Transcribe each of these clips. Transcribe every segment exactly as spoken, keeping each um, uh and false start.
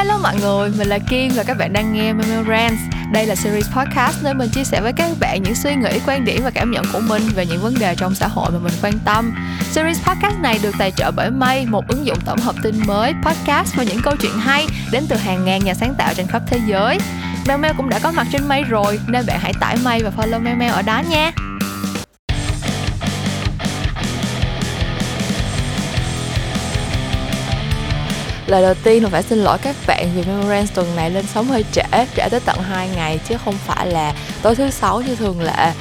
Hello mọi người, mình là Kiên và các bạn đang nghe MeoMeo Rants. Đây là series podcast nơi mình chia sẻ với các bạn những suy nghĩ, quan điểm và cảm nhận của mình về những vấn đề trong xã hội mà mình quan tâm. Series podcast này được tài trợ bởi May, một ứng dụng tổng hợp tin mới, podcast và những câu chuyện hay đến từ hàng ngàn nhà sáng tạo trên khắp thế giới. MeoMeo cũng đã có mặt trên May rồi, nên bạn hãy tải May và follow MeoMeo ở đó nha. Lời đầu tiên là phải xin lỗi các bạn vì MeoMeo Rants tuần này lên sóng hơi trễ, trễ tới tận hai ngày chứ không phải là tối thứ sáu như thường lệ.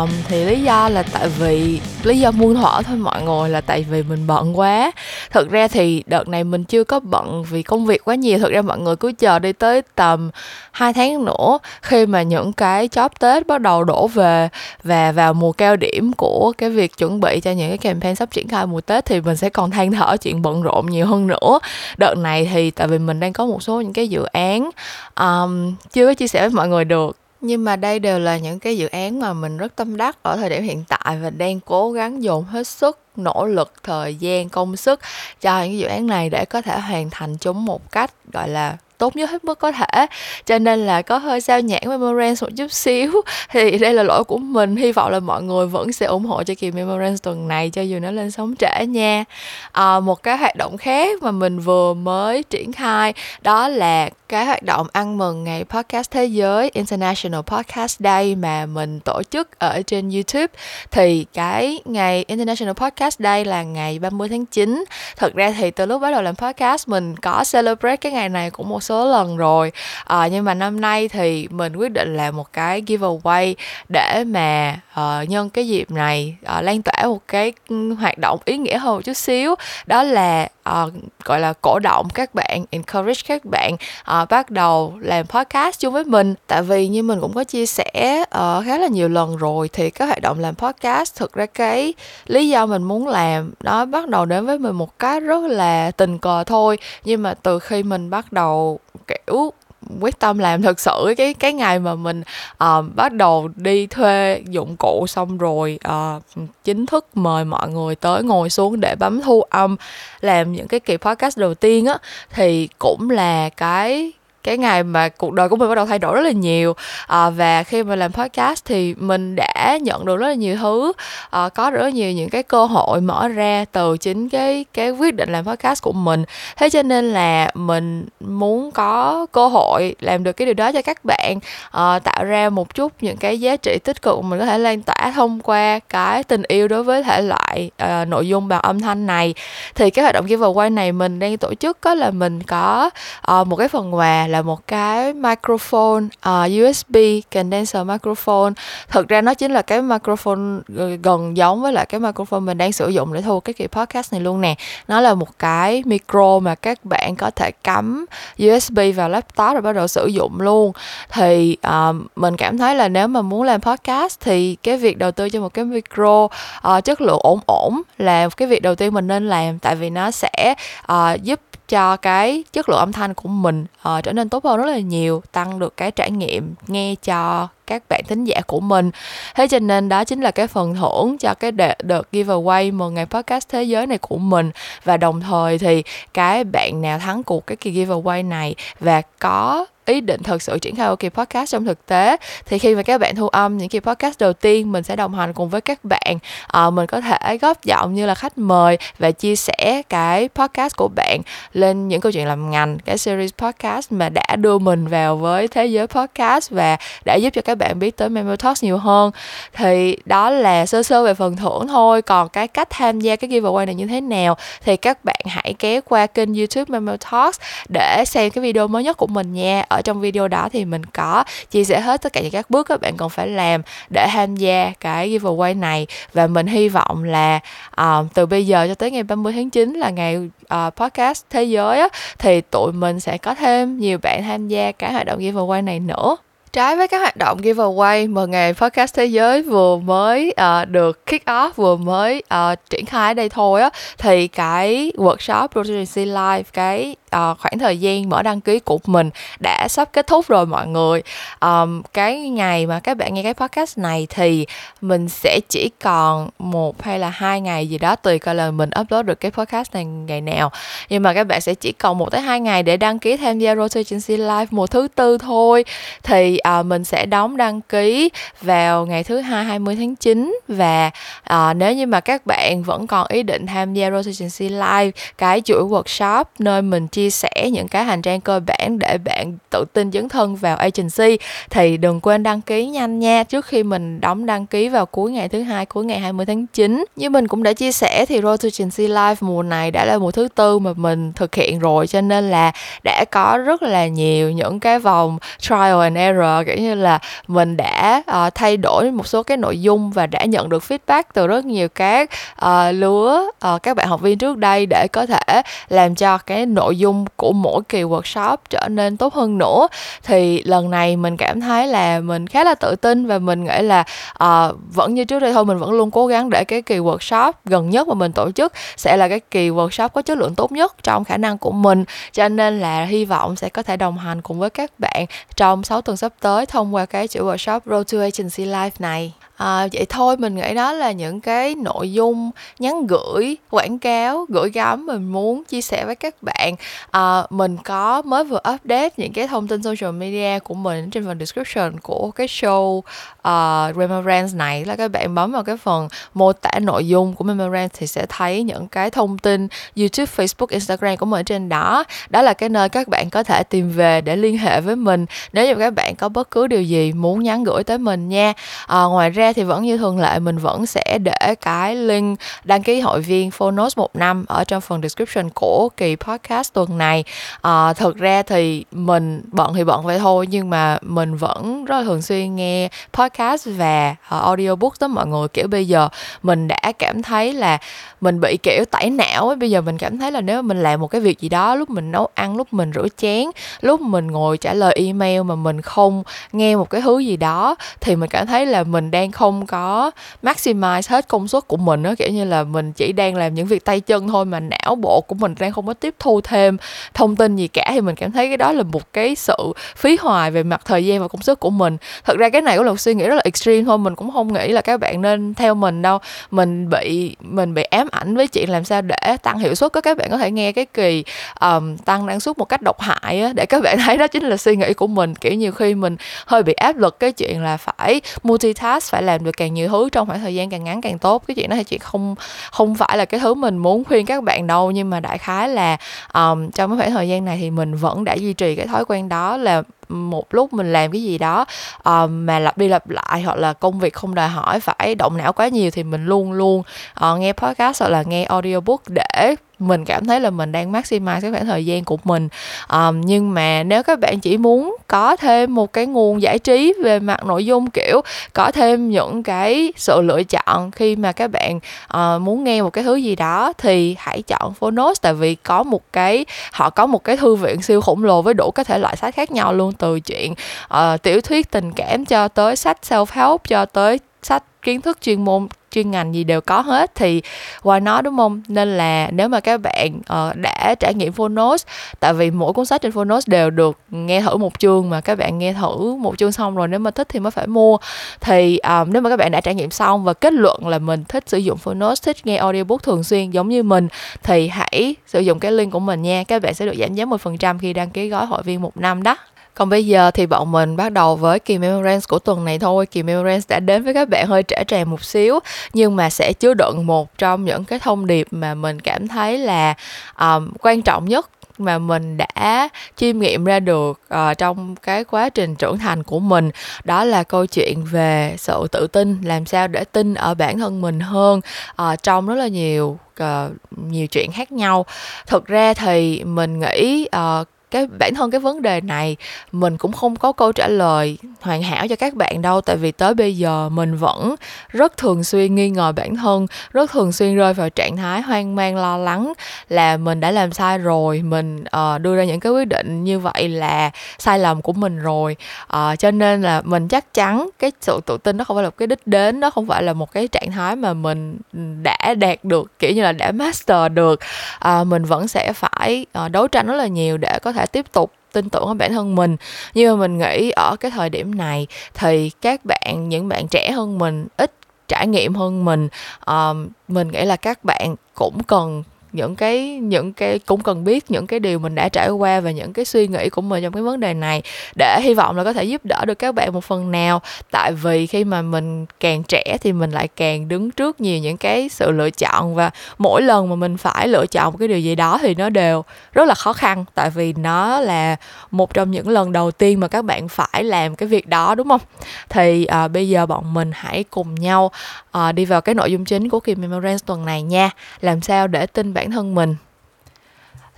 Um, thì lý do là tại vì, lý do muôn thuở thôi mọi người, là tại vì mình bận quá. Thực ra thì đợt này mình chưa có bận vì công việc quá nhiều. Thực ra mọi người cứ chờ đi tới tầm hai tháng nữa, khi mà những cái job Tết bắt đầu đổ về và vào mùa cao điểm của cái việc chuẩn bị cho những cái campaign sắp triển khai mùa Tết, thì mình sẽ còn than thở chuyện bận rộn nhiều hơn nữa. Đợt này thì tại vì mình đang có một số những cái dự án um, chưa có chia sẻ với mọi người được. Nhưng mà đây đều là những cái dự án mà mình rất tâm đắc ở thời điểm hiện tại và đang cố gắng dồn hết sức, nỗ lực, thời gian, công sức cho những dự án này để có thể hoàn thành chúng một cách gọi là tốt nhất hết mức có thể. Cho nên là có hơi sao nhãng MeoMeo Rants một chút xíu. Thì đây là lỗi của mình. Hy vọng là mọi người vẫn sẽ ủng hộ cho kỳ MeoMeo Rants tuần này, cho dù nó lên sóng trễ nha. à, Một cái hoạt động khác mà mình vừa mới triển khai, đó là cái hoạt động ăn mừng ngày podcast thế giới International Podcast Day mà mình tổ chức ở trên YouTube. Thì cái ngày International Podcast Day là ngày ba mươi tháng chín. Thật ra thì từ lúc bắt đầu làm podcast, mình có celebrate cái ngày này cũng một số lần rồi, à, nhưng mà năm nay thì mình quyết định làm một cái giveaway để mà uh, nhân cái dịp này uh, lan tỏa một cái hoạt động ý nghĩa hơn một chút xíu. Đó là uh, gọi là cổ động các bạn, encourage các bạn uh, bắt đầu làm podcast chung với mình. Tại vì như mình cũng có chia sẻ uh, khá là nhiều lần rồi, thì cái hoạt động làm podcast, thực ra cái lý do mình muốn làm nó bắt đầu đến với mình một cái rất là tình cờ thôi. Nhưng mà từ khi mình bắt đầu kiểu quyết tâm làm thật sự, cái cái ngày mà mình uh, bắt đầu đi thuê dụng cụ xong rồi uh, chính thức mời mọi người tới ngồi xuống để bấm thu âm làm những cái kỳ podcast đầu tiên á, thì cũng là cái cái ngày mà cuộc đời của mình bắt đầu thay đổi rất là nhiều. À, và khi mà làm podcast thì mình đã nhận được rất là nhiều thứ, à, có rất là nhiều những cái cơ hội mở ra từ chính cái cái quyết định làm podcast của mình. Thế cho nên là mình muốn có cơ hội làm được cái điều đó cho các bạn, à, tạo ra một chút những cái giá trị tích cực mình có thể lan tỏa thông qua cái tình yêu đối với thể loại à, nội dung bằng âm thanh này. Thì cái hoạt động giveaway này mình đang tổ chức đó là mình có à, một cái phần quà là một cái microphone uh, u ét bê condenser microphone. Thực ra nó chính là cái microphone gần giống với lại cái microphone mình đang sử dụng để thu cái kỳ podcast này luôn nè. Nó là một cái micro mà các bạn có thể cắm u ét bê vào laptop rồi bắt đầu sử dụng luôn. Thì uh, mình cảm thấy là nếu mà muốn làm podcast thì cái việc đầu tư cho một cái micro uh, chất lượng ổn ổn là cái việc đầu tiên mình nên làm. Tại vì nó sẽ uh, giúp cho cái chất lượng âm thanh của mình uh, trở nên tốt hơn rất là nhiều, tăng được cái trải nghiệm nghe cho các bạn thính giả của mình. Thế cho nên đó chính là cái phần thưởng cho cái đợt, đợt giveaway mừng ngày podcast thế giới này của mình. Và đồng thời thì cái bạn nào thắng cuộc cái kỳ giveaway này và có ý định thực sự triển khai kỳ podcast trong thực tế, thì khi mà các bạn thu âm những kỳ podcast đầu tiên, mình sẽ đồng hành cùng với các bạn. À, mình có thể góp giọng như là khách mời và chia sẻ cái podcast của bạn lên những câu chuyện làm ngành, cái series podcast mà đã đưa mình vào với thế giới podcast và đã giúp cho các bạn biết tới MeoMeo Talks nhiều hơn. Thì đó là sơ sơ về phần thưởng thôi. Còn cái cách tham gia cái giveaway này như thế nào thì các bạn hãy ghé qua kênh YouTube MeoMeo Talks để xem cái video mới nhất của mình nha. Ở trong video đó thì mình có chia sẻ hết tất cả những các bước các bạn cần phải làm để tham gia cái giveaway này. Và mình hy vọng là uh, từ bây giờ cho tới ngày ba mươi tháng chín là ngày uh, podcast thế giới á, thì tụi mình sẽ có thêm nhiều bạn tham gia cái hoạt động giveaway này nữa. Trái với các hoạt động giveaway mà ngày podcast thế giới vừa mới uh, được kick off, vừa mới uh, triển khai ở đây thôi á, thì cái workshop Road to Gen Z Live, cái uh, khoảng thời gian mở đăng ký của mình đã sắp kết thúc rồi mọi người. Um, cái ngày mà các bạn nghe cái podcast này thì mình sẽ chỉ còn một hay là hai ngày gì đó, tùy coi là mình upload được cái podcast này ngày nào, nhưng mà các bạn sẽ chỉ còn một tới hai ngày để đăng ký tham gia Road to Gen Z Live mùa thứ tư thôi. Thì À, mình sẽ đóng đăng ký vào ngày thứ hai hai mươi tháng chín. Và à, nếu như mà các bạn vẫn còn ý định tham gia Road to Gen Z Live, cái chuỗi workshop nơi mình chia sẻ những cái hành trang cơ bản để bạn tự tin dấn thân vào agency, thì đừng quên đăng ký nhanh nha, trước khi mình đóng đăng ký vào cuối ngày thứ hai, cuối ngày hai mươi tháng chín. Như mình cũng đã chia sẻ thì Road to Gen Z Live mùa này đã là mùa thứ tư mà mình thực hiện rồi, cho nên là đã có rất là nhiều những cái vòng trial and error, kiểu như là mình đã uh, thay đổi một số cái nội dung và đã nhận được feedback từ rất nhiều các uh, lứa uh, các bạn học viên trước đây, để có thể làm cho cái nội dung của mỗi kỳ workshop trở nên tốt hơn nữa. Thì lần này mình cảm thấy là mình khá là tự tin và mình nghĩ là uh, vẫn như trước đây thôi, mình vẫn luôn cố gắng để cái kỳ workshop gần nhất mà mình tổ chức sẽ là cái kỳ workshop có chất lượng tốt nhất trong khả năng của mình, cho nên là hy vọng sẽ có thể đồng hành cùng với các bạn trong sáu tuần sắp tới thông qua cái chuỗi workshop Road to Agency Live này. À, vậy thôi, mình nghĩ đó là những cái nội dung nhắn gửi, quảng cáo, gửi gắm mình muốn chia sẻ với các bạn. À, mình có mới vừa update những cái thông tin social media của mình trên phần description của cái show uh, MeoMeo Rants này, là các bạn bấm vào cái phần mô tả nội dung của MeoMeo Rants thì sẽ thấy những cái thông tin YouTube, Facebook, Instagram của mình trên đó. Đó là cái nơi các bạn có thể tìm về để liên hệ với mình nếu như các bạn có bất cứ điều gì muốn nhắn gửi tới mình nha. À, ngoài ra thì vẫn như thường lệ, mình vẫn sẽ để cái link đăng ký hội viên Fonos một năm ở trong phần description của kỳ podcast tuần này. À, thực ra thì mình bận thì bận vậy thôi, nhưng mà mình vẫn rất là thường xuyên nghe podcast và uh, audiobook đó mọi người. Kiểu bây giờ mình đã cảm thấy là mình bị kiểu tẩy não ấy. Bây giờ mình cảm thấy là nếu mình làm một cái việc gì đó, lúc mình nấu ăn, lúc mình rửa chén, lúc mình ngồi trả lời email mà mình không nghe một cái thứ gì đó, thì mình cảm thấy là mình đang không có maximize hết công suất của mình đó. Kiểu như là mình chỉ đang làm những việc tay chân thôi mà não bộ của mình đang không có tiếp thu thêm thông tin gì cả, thì mình cảm thấy cái đó là một cái sự phí hoài về mặt thời gian và công sức của mình. Thật ra cái này cũng là một suy nghĩ rất là extreme thôi, mình cũng không nghĩ là các bạn nên theo mình đâu. Mình bị mình bị ám ảnh với chuyện làm sao để tăng hiệu suất. Các bạn có thể nghe cái kỳ um, tăng năng suất một cách độc hại á, để các bạn thấy đó chính là suy nghĩ của mình. Kiểu nhiều khi mình hơi bị áp lực cái chuyện là phải multitask, phải làm được càng nhiều thứ trong khoảng thời gian càng ngắn càng tốt. Cái chuyện đó thì chuyện không không phải là cái thứ mình muốn khuyên các bạn đâu, nhưng mà đại khái là um, trong cái khoảng thời gian này thì mình vẫn đã duy trì cái thói quen đó, là một lúc mình làm cái gì đó uh, mà lặp đi lặp lại, hoặc là công việc không đòi hỏi phải động não quá nhiều, thì mình luôn luôn uh, nghe podcast hoặc là nghe audiobook để mình cảm thấy là mình đang maximize cái khoảng thời gian của mình. um, Nhưng mà nếu các bạn chỉ muốn có thêm một cái nguồn giải trí về mặt nội dung, kiểu có thêm những cái sự lựa chọn khi mà các bạn uh, muốn nghe một cái thứ gì đó, thì hãy chọn Fonos. Tại vì có một cái Họ có một cái thư viện siêu khổng lồ với đủ các thể loại sách khác nhau luôn, từ chuyện uh, tiểu thuyết tình cảm cho tới sách self-help, cho tới sách kiến thức chuyên môn, chuyên ngành gì đều có hết. Thì why not, đúng không? Nên là nếu mà các bạn uh, đã trải nghiệm Fonos, tại vì mỗi cuốn sách trên Fonos đều được nghe thử một chương, mà các bạn nghe thử một chương xong rồi nếu mà thích thì mới phải mua. Thì um, nếu mà các bạn đã trải nghiệm xong và kết luận là mình thích sử dụng Fonos, thích nghe audiobook thường xuyên giống như mình, thì hãy sử dụng cái link của mình nha. Các bạn sẽ được giảm giá mười phần trăm khi đăng ký gói hội viên một năm đó. Còn bây giờ thì bọn mình bắt đầu với kỳ MeoMeo Rants của tuần này thôi. Kỳ MeoMeo Rants đã đến với các bạn hơi trễ tràn một xíu, nhưng mà sẽ chứa đựng một trong những cái thông điệp mà mình cảm thấy là um, quan trọng nhất mà mình đã chiêm nghiệm ra được uh, trong cái quá trình trưởng thành của mình. Đó là câu chuyện về sự tự tin, làm sao để tin ở bản thân mình hơn uh, trong rất là nhiều, uh, nhiều chuyện khác nhau. Thực ra thì mình nghĩ... Uh, cái bản thân cái vấn đề này mình cũng không có câu trả lời hoàn hảo cho các bạn đâu, tại vì tới bây giờ mình vẫn rất thường xuyên nghi ngờ bản thân, rất thường xuyên rơi vào trạng thái hoang mang lo lắng là mình đã làm sai rồi, mình uh, đưa ra những cái quyết định như vậy là sai lầm của mình rồi. Uh, cho nên là mình chắc chắn cái sự tự tin đó không phải là một cái đích đến, đó không phải là một cái trạng thái mà mình đã đạt được, kiểu như là đã master được. Uh, mình vẫn sẽ phải uh, đấu tranh rất là nhiều để có thể tiếp tục tin tưởng ở bản thân mình. Nhưng mà mình nghĩ ở cái thời điểm này thì các bạn, những bạn trẻ hơn mình, ít trải nghiệm hơn mình, uh, mình nghĩ là các bạn cũng cần những cái những cái cũng cần biết những cái điều mình đã trải qua và những cái suy nghĩ của mình trong cái vấn đề này, để hy vọng là có thể giúp đỡ được các bạn một phần nào. Tại vì khi mà mình càng trẻ thì mình lại càng đứng trước nhiều những cái sự lựa chọn, và mỗi lần mà mình phải lựa chọn một cái điều gì đó thì nó đều rất là khó khăn, tại vì nó là một trong những lần đầu tiên mà các bạn phải làm cái việc đó, đúng không? Thì à, bây giờ bọn mình hãy cùng nhau à, đi vào cái nội dung chính của kỳ MeoMeo Rants tuần này nha. Làm sao để tin bản thân mình?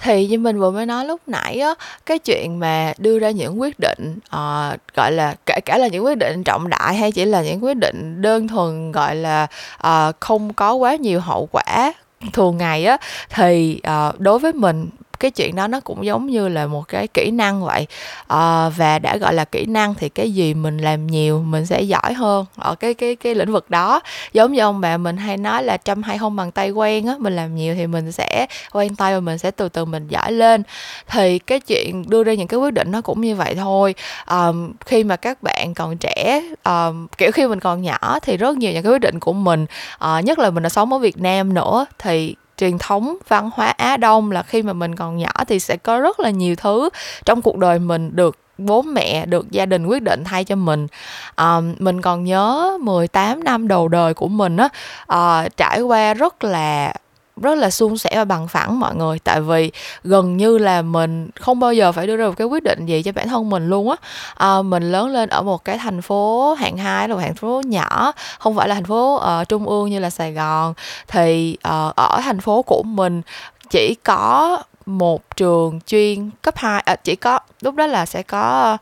Thì như mình vừa mới nói lúc nãy á, cái chuyện mà đưa ra những quyết định à, gọi là kể cả là những quyết định trọng đại hay chỉ là những quyết định đơn thuần gọi là à, không có quá nhiều hậu quả thường ngày á, thì à, đối với mình cái chuyện đó nó cũng giống như là một cái kỹ năng vậy. À, và đã gọi là kỹ năng thì cái gì mình làm nhiều mình sẽ giỏi hơn ở cái cái cái lĩnh vực đó. Giống như ông bà mình hay nói là trăm hay không bằng tay quen á, mình làm nhiều thì mình sẽ quen tay và mình sẽ từ từ mình giỏi lên. Thì cái chuyện đưa ra những cái quyết định nó cũng như vậy thôi. À, khi mà các bạn còn trẻ, à, kiểu khi mình còn nhỏ thì rất nhiều những cái quyết định của mình, à, nhất là mình đã sống ở Việt Nam nữa, thì truyền thống văn hóa Á Đông là khi mà mình còn nhỏ thì sẽ có rất là nhiều thứ trong cuộc đời mình được bố mẹ, được gia đình quyết định thay cho mình. À, mình còn nhớ mười tám năm đầu đời của mình á, à, trải qua rất là rất là suôn sẻ và bằng phẳng mọi người, tại vì gần như là mình không bao giờ phải đưa ra một cái quyết định gì cho bản thân mình luôn á. À, mình lớn lên ở một cái thành phố hạng hai, là một thành phố nhỏ, không phải là thành phố uh, trung ương như là Sài Gòn. Thì uh, ở thành phố của mình chỉ có một trường chuyên cấp hai, à, chỉ có lúc đó là sẽ có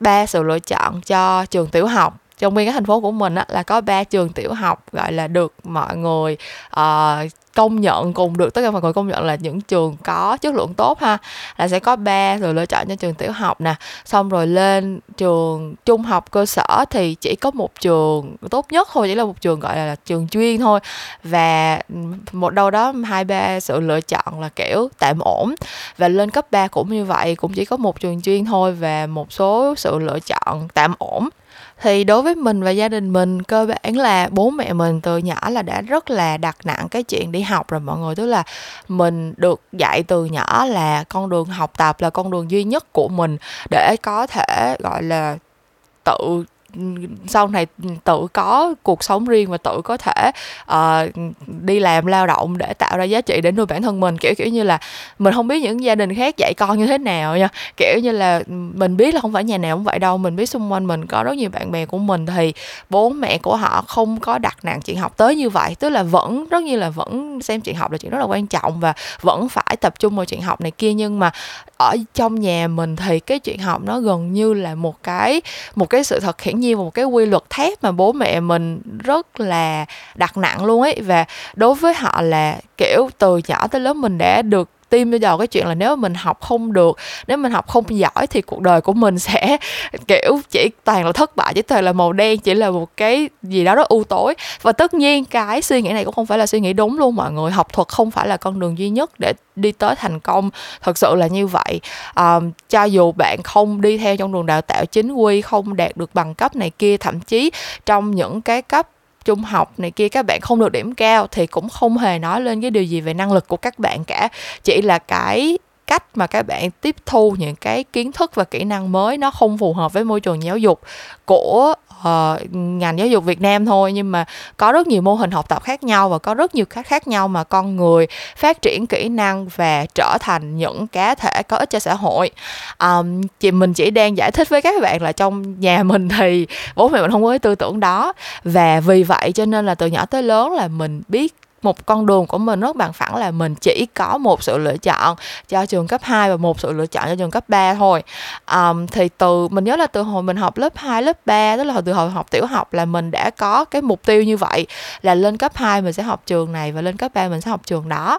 ba sự lựa chọn cho trường tiểu học. Trong nguyên cái thành phố của mình á, là có ba trường tiểu học gọi là được mọi người uh, công nhận, cùng được tất cả mọi người công nhận là những trường có chất lượng tốt ha, là sẽ có ba rồi lựa chọn cho trường tiểu học nè. Xong rồi lên trường trung học cơ sở thì chỉ có một trường tốt nhất thôi, chỉ là một trường gọi là trường chuyên thôi, và một đâu đó hai ba sự lựa chọn là kiểu tạm ổn. Và lên cấp ba cũng như vậy, cũng chỉ có một trường chuyên thôi và một số sự lựa chọn tạm ổn. Thì đối với mình và gia đình mình, cơ bản là bố mẹ mình từ nhỏ là đã rất là đặt nặng cái chuyện đi học rồi mọi người. Tức là mình được dạy từ nhỏ là con đường học tập là con đường duy nhất của mình để có thể gọi là tự sau này tự có cuộc sống riêng và tự có thể uh, đi làm lao động để tạo ra giá trị để nuôi bản thân mình. Kiểu kiểu như là mình không biết những gia đình khác dạy con như thế nào nha, kiểu như là mình biết là không phải nhà nào cũng vậy đâu, mình biết xung quanh mình có rất nhiều bạn bè của mình thì bố mẹ của họ không có đặt nặng chuyện học tới như vậy. Tức là vẫn rất như là vẫn xem chuyện học là chuyện rất là quan trọng và vẫn phải tập trung vào chuyện học này kia. Nhưng mà ở trong nhà mình thì cái chuyện học nó gần như là một cái một cái sự thật hiển nhiên và một cái quy luật thép mà bố mẹ mình rất là đặt nặng luôn ấy. Và đối với họ là kiểu từ nhỏ tới lớn mình đã được tiêm cho vào cái chuyện là nếu mình học không được, nếu mình học không giỏi thì cuộc đời của mình sẽ kiểu chỉ toàn là thất bại, chỉ toàn là màu đen, chỉ là một cái gì đó rất u tối. Và tất nhiên cái suy nghĩ này cũng không phải là suy nghĩ đúng luôn mọi người. Học thuật không phải là con đường duy nhất để đi tới thành công, thật sự là như vậy. À, cho dù bạn không đi theo trong đường đào tạo chính quy, không đạt được bằng cấp này kia, thậm chí trong những cái cấp trung học này kia các bạn không được điểm cao thì cũng không hề nói lên cái điều gì về năng lực của các bạn cả, chỉ là cái cách mà các bạn tiếp thu những cái kiến thức và kỹ năng mới nó không phù hợp với môi trường giáo dục của uh, ngành giáo dục Việt Nam thôi. Nhưng mà có rất nhiều mô hình học tập khác nhau và có rất nhiều cách khác nhau mà con người phát triển kỹ năng và trở thành những cá thể có ích cho xã hội. Um, chị mình chỉ đang giải thích với các bạn là trong nhà mình thì bố mẹ mình không có cái tư tưởng đó, và vì vậy cho nên là từ nhỏ tới lớn là mình biết một con đường của mình rất bằng phẳng là mình chỉ có một sự lựa chọn cho trường cấp hai và một sự lựa chọn cho trường cấp ba thôi. Um, thì từ mình nhớ là từ hồi mình học lớp hai, lớp ba, tức là từ hồi học tiểu học là mình đã có cái mục tiêu như vậy, là lên cấp hai mình sẽ học trường này và lên cấp ba mình sẽ học trường đó.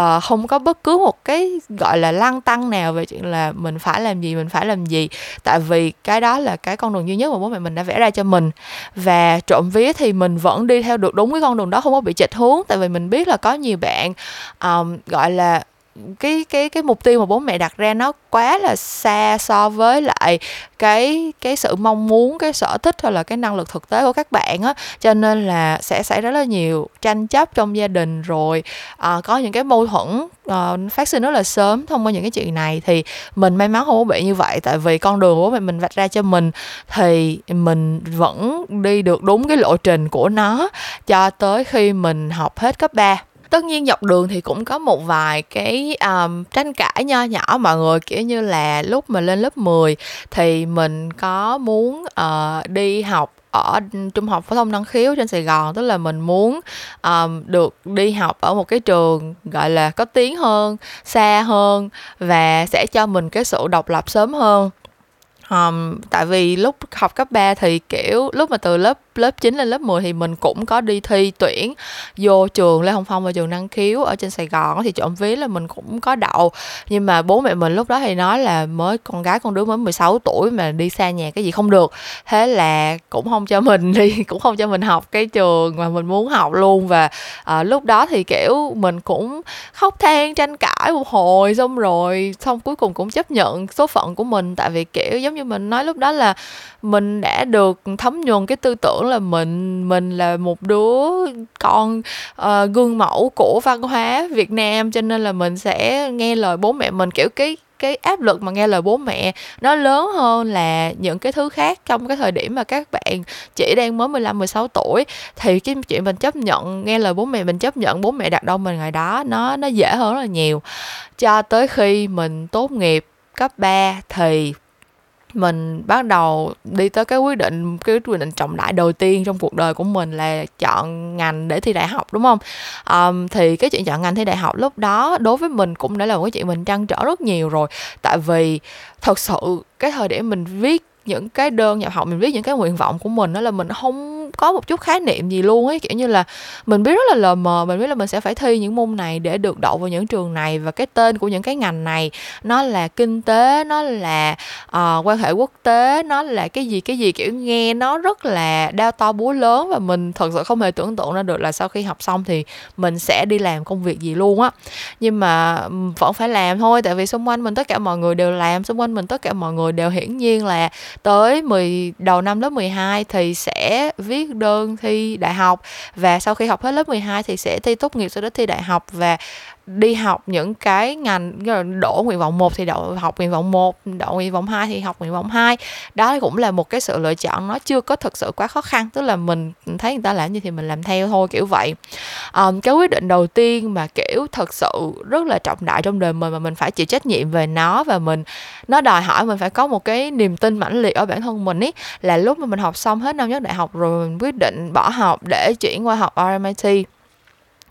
Uh, không có bất cứ một cái gọi là lăng tăng nào về chuyện là mình phải làm gì, mình phải làm gì, tại vì cái đó là cái con đường duy nhất mà bố mẹ mình đã vẽ ra cho mình. Và trộm vía thì mình vẫn đi theo được đúng cái con đường đó, không có bị chệch hướng, tại vì mình biết là có nhiều bạn um, gọi là cái cái cái mục tiêu mà bố mẹ đặt ra nó quá là xa so với lại cái cái sự mong muốn, cái sở thích hay là cái năng lực thực tế của các bạn á, cho nên là sẽ xảy ra rất là nhiều tranh chấp trong gia đình, rồi à, có những cái mâu thuẫn à, phát sinh rất là sớm thông qua những cái chuyện này. Thì mình may mắn không có bị như vậy, tại vì con đường bố mẹ mình vạch ra cho mình thì mình vẫn đi được đúng cái lộ trình của nó cho tới khi mình học hết cấp ba. Tất nhiên dọc đường thì cũng có một vài cái um, tranh cãi nho nhỏ mọi người, kiểu như là lúc mà lên lớp mười thì mình có muốn uh, đi học ở trung học phổ thông Năng Khiếu trên Sài Gòn, tức là mình muốn um, được đi học ở một cái trường gọi là có tiếng hơn, xa hơn và sẽ cho mình cái sự độc lập sớm hơn. Um, tại vì lúc học cấp ba thì kiểu lúc mà từ lớp lớp chín lên lớp mười thì mình cũng có đi thi tuyển vô trường Lê Hồng Phong và trường Năng Khiếu ở trên Sài Gòn, thì trộm vía là mình cũng có đậu, nhưng mà bố mẹ mình lúc đó thì nói là mới con gái con đứa mới mười sáu tuổi mà đi xa nhà cái gì không được, thế là cũng không cho mình đi, cũng không cho mình học cái trường mà mình muốn học luôn. Và à, lúc đó thì kiểu mình cũng khóc than tranh cãi một hồi xong rồi xong cuối cùng cũng chấp nhận số phận của mình, tại vì kiểu giống như mình nói lúc đó là mình đã được thấm nhuần cái tư tưởng là mình mình là một đứa con uh, gương mẫu của văn hóa Việt Nam, cho nên là mình sẽ nghe lời bố mẹ mình, kiểu cái cái áp lực mà nghe lời bố mẹ nó lớn hơn là những cái thứ khác trong cái thời điểm mà các bạn chỉ đang mới mười lăm mười sáu tuổi. Thì cái chuyện mình chấp nhận nghe lời bố mẹ, mình chấp nhận bố mẹ đặt đâu mình ngày đó nó nó dễ hơn rất là nhiều. Cho tới khi mình tốt nghiệp cấp ba thì mình bắt đầu đi tới cái quyết định cái quyết định trọng đại đầu tiên trong cuộc đời của mình là chọn ngành để thi đại học, đúng không? Um, thì cái chuyện chọn ngành thi đại học lúc đó đối với mình cũng đã là một cái chuyện mình trăn trở rất nhiều rồi, tại vì thật sự cái thời điểm mình viết những cái đơn nhập học, mình viết những cái nguyện vọng của mình đó là mình không có một chút khái niệm gì luôn ấy, kiểu như là mình biết rất là lờ mờ, mình biết là mình sẽ phải thi những môn này để được đậu vào những trường này, và cái tên của những cái ngành này nó là kinh tế, nó là uh, quan hệ quốc tế, nó là cái gì cái gì, kiểu nghe nó rất là đao to búa lớn, và mình thật sự không hề tưởng tượng ra được là sau khi học xong thì mình sẽ đi làm công việc gì luôn á. Nhưng mà vẫn phải làm thôi, tại vì xung quanh mình tất cả mọi người đều làm, xung quanh mình tất cả mọi người đều hiển nhiên là tới mười, đầu năm lớp mười hai thì sẽ viết đơn thi đại học, và sau khi học hết lớp mười hai thì sẽ thi tốt nghiệp, sau đó thi đại học và đi học những cái ngành, đổ nguyện vọng một thì đậu học nguyện vọng một, đậu nguyện vọng hai thì học nguyện vọng hai. Đó cũng là một cái sự lựa chọn nó chưa có thực sự quá khó khăn, tức là mình thấy người ta làm gì thì mình làm theo thôi, kiểu vậy. À, cái quyết định đầu tiên mà kiểu thật sự rất là trọng đại trong đời mình mà mình phải chịu trách nhiệm về nó, và mình nó đòi hỏi mình phải có một cái niềm tin mãnh liệt ở bản thân mình ấy, là lúc mà mình học xong hết năm nhất đại học rồi mình quyết định bỏ học để chuyển qua học R M I T.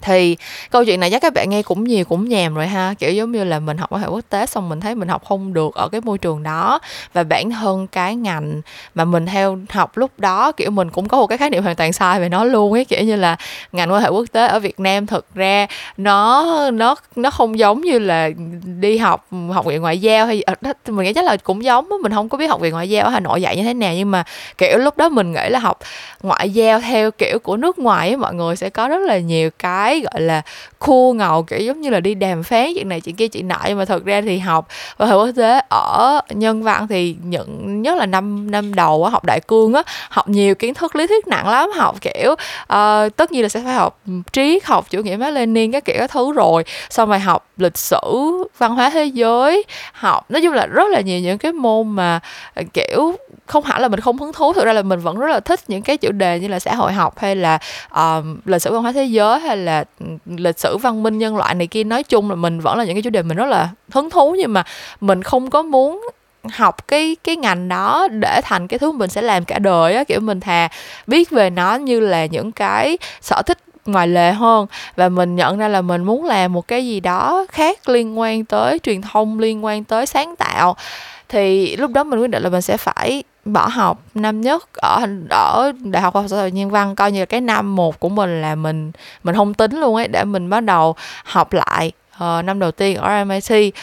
Thì câu chuyện này chắc các bạn nghe cũng nhiều cũng nhàm rồi ha, kiểu giống như là mình học quan hệ quốc tế xong mình thấy mình học không được ở cái môi trường đó, và bản thân cái ngành mà mình theo học lúc đó kiểu mình cũng có một cái khái niệm hoàn toàn sai về nó luôn ấy, kiểu như là ngành quan hệ quốc tế ở Việt Nam thực ra nó nó nó không giống như là đi học học viện ngoại giao hay mình nghĩ chắc là cũng giống, mình không có biết học viện ngoại giao ở Hà Nội dạy như thế nào, nhưng mà kiểu lúc đó mình nghĩ là học ngoại giao theo kiểu của nước ngoài ấy, mọi người sẽ có rất là nhiều cái gọi là khu ngầu, kiểu giống như là đi đàm phán chuyện này chuyện kia chuyện nọ, nhưng mà thật ra thì học và học quốc tế ở nhân văn thì nhận nhất là năm năm đầu học đại cương á, học nhiều kiến thức lý thuyết nặng lắm, học kiểu uh, tất nhiên là sẽ phải học triết, học chủ nghĩa Mác Lênin các kiểu các thứ, rồi xong rồi học lịch sử, văn hóa thế giới, học nói chung là rất là nhiều những cái môn mà kiểu không hẳn là mình không hứng thú, thực ra là mình vẫn rất là thích những cái chủ đề như là xã hội học hay là uh, lịch sử văn hóa thế giới hay là lịch sử văn minh nhân loại này kia, nói chung là mình vẫn là những cái chủ đề mình rất là hứng thú, nhưng mà mình không có muốn học cái cái ngành đó để thành cái thứ mình sẽ làm cả đời á, kiểu mình thà biết về nó như là những cái sở thích ngoài lề hơn, và mình nhận ra là mình muốn làm một cái gì đó khác liên quan tới truyền thông, liên quan tới sáng tạo. Thì lúc đó mình quyết định là mình sẽ phải bỏ học năm nhất ở ở Đại học Khoa học Xã hội Nhân văn, coi như là cái năm một của mình là mình mình không tính luôn ấy, để mình bắt đầu học lại uh, năm đầu tiên ở R M I T.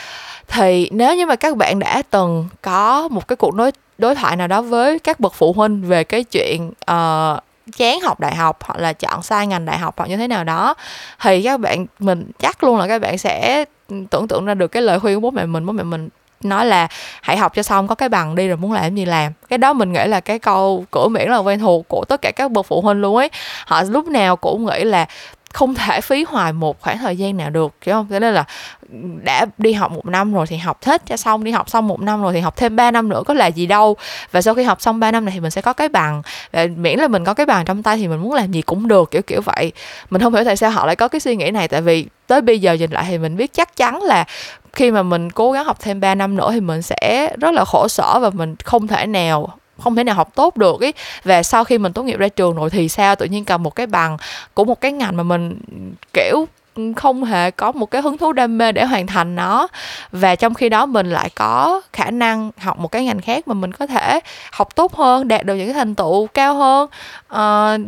Thì nếu như mà các bạn đã từng có một cái cuộc đối đối thoại nào đó với các bậc phụ huynh về cái chuyện uh, chán học đại học hoặc là chọn sai ngành đại học hoặc như thế nào đó, thì các bạn, mình chắc luôn là các bạn sẽ tưởng tượng ra được cái lời khuyên của bố mẹ mình. Bố mẹ mình nói là hãy học cho xong, có cái bằng đi rồi muốn làm gì làm. Cái đó mình nghĩ là cái câu cửa miệng là quen thuộc của tất cả các bậc phụ huynh luôn ấy. Họ lúc nào cũng nghĩ là không thể phí hoài một khoảng thời gian nào được, hiểu không? Thế nên là đã đi học một năm rồi thì học hết cho xong, đi học xong một năm rồi thì học thêm ba năm nữa có là gì đâu. Và sau khi học xong ba năm này thì mình sẽ có cái bằng, và miễn là mình có cái bằng trong tay thì mình muốn làm gì cũng được, kiểu kiểu vậy. Mình không hiểu tại sao họ lại có cái suy nghĩ này, tại vì tới bây giờ nhìn lại thì mình biết chắc chắn là khi mà mình cố gắng học thêm ba năm nữa thì mình sẽ rất là khổ sở và mình không thể nào không thể nào học tốt được ý. Và sau khi mình tốt nghiệp ra trường rồi thì sao tự nhiên cầm một cái bằng của một cái ngành mà mình kiểu không hề có một cái hứng thú đam mê để hoàn thành nó, và trong khi đó mình lại có khả năng học một cái ngành khác mà mình có thể học tốt hơn, đạt được những cái thành tựu cao hơn,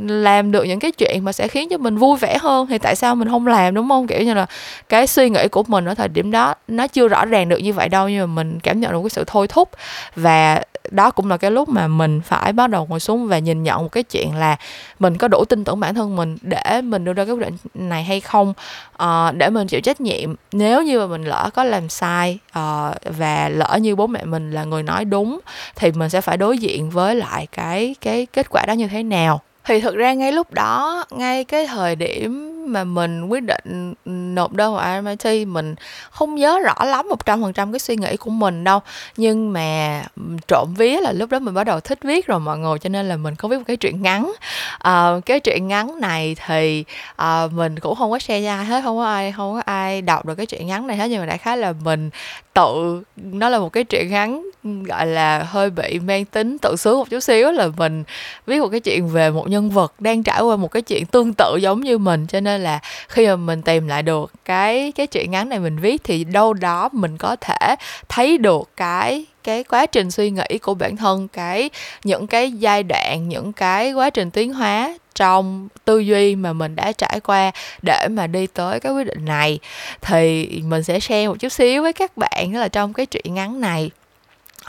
uh, làm được những cái chuyện mà sẽ khiến cho mình vui vẻ hơn, thì tại sao mình không làm, đúng không? Kiểu như là cái suy nghĩ của mình ở thời điểm đó nó chưa rõ ràng được như vậy đâu, nhưng mà mình cảm nhận được cái sự thôi thúc. Và đó cũng là cái lúc mà mình phải bắt đầu ngồi xuống và nhìn nhận một cái chuyện là mình có đủ tin tưởng bản thân mình để mình đưa ra cái quyết định này hay không, à, để mình chịu trách nhiệm nếu như mà mình lỡ có làm sai, à, và lỡ như bố mẹ mình là người nói đúng thì mình sẽ phải đối diện với lại cái cái kết quả đó như thế nào. Thì thực ra ngay lúc đó, ngay cái thời điểm mà mình quyết định nộp đơn vào R M I T, mình không nhớ rõ lắm một trăm phần trăm cái suy nghĩ của mình đâu. Nhưng mà trộm vía là lúc đó mình bắt đầu thích viết rồi mọi người, cho nên là mình có viết một cái truyện ngắn. À, cái truyện ngắn này thì à, mình cũng không có share ra hết, không có ai không có ai đọc được cái truyện ngắn này hết, nhưng mà đại khái là mình tự, nó là một cái truyện ngắn gọi là hơi bị mang tính tự sướng một chút xíu, là mình viết một cái chuyện về một nhân vật đang trải qua một cái chuyện tương tự giống như mình, cho nên là khi mà mình tìm lại được cái cái truyện ngắn này mình viết thì đâu đó mình có thể thấy được cái cái quá trình suy nghĩ của bản thân, cái những cái giai đoạn, những cái quá trình tiến hóa trong tư duy mà mình đã trải qua để mà đi tới cái quyết định này. Thì mình sẽ share một chút xíu với các bạn, đó là trong cái truyện ngắn này,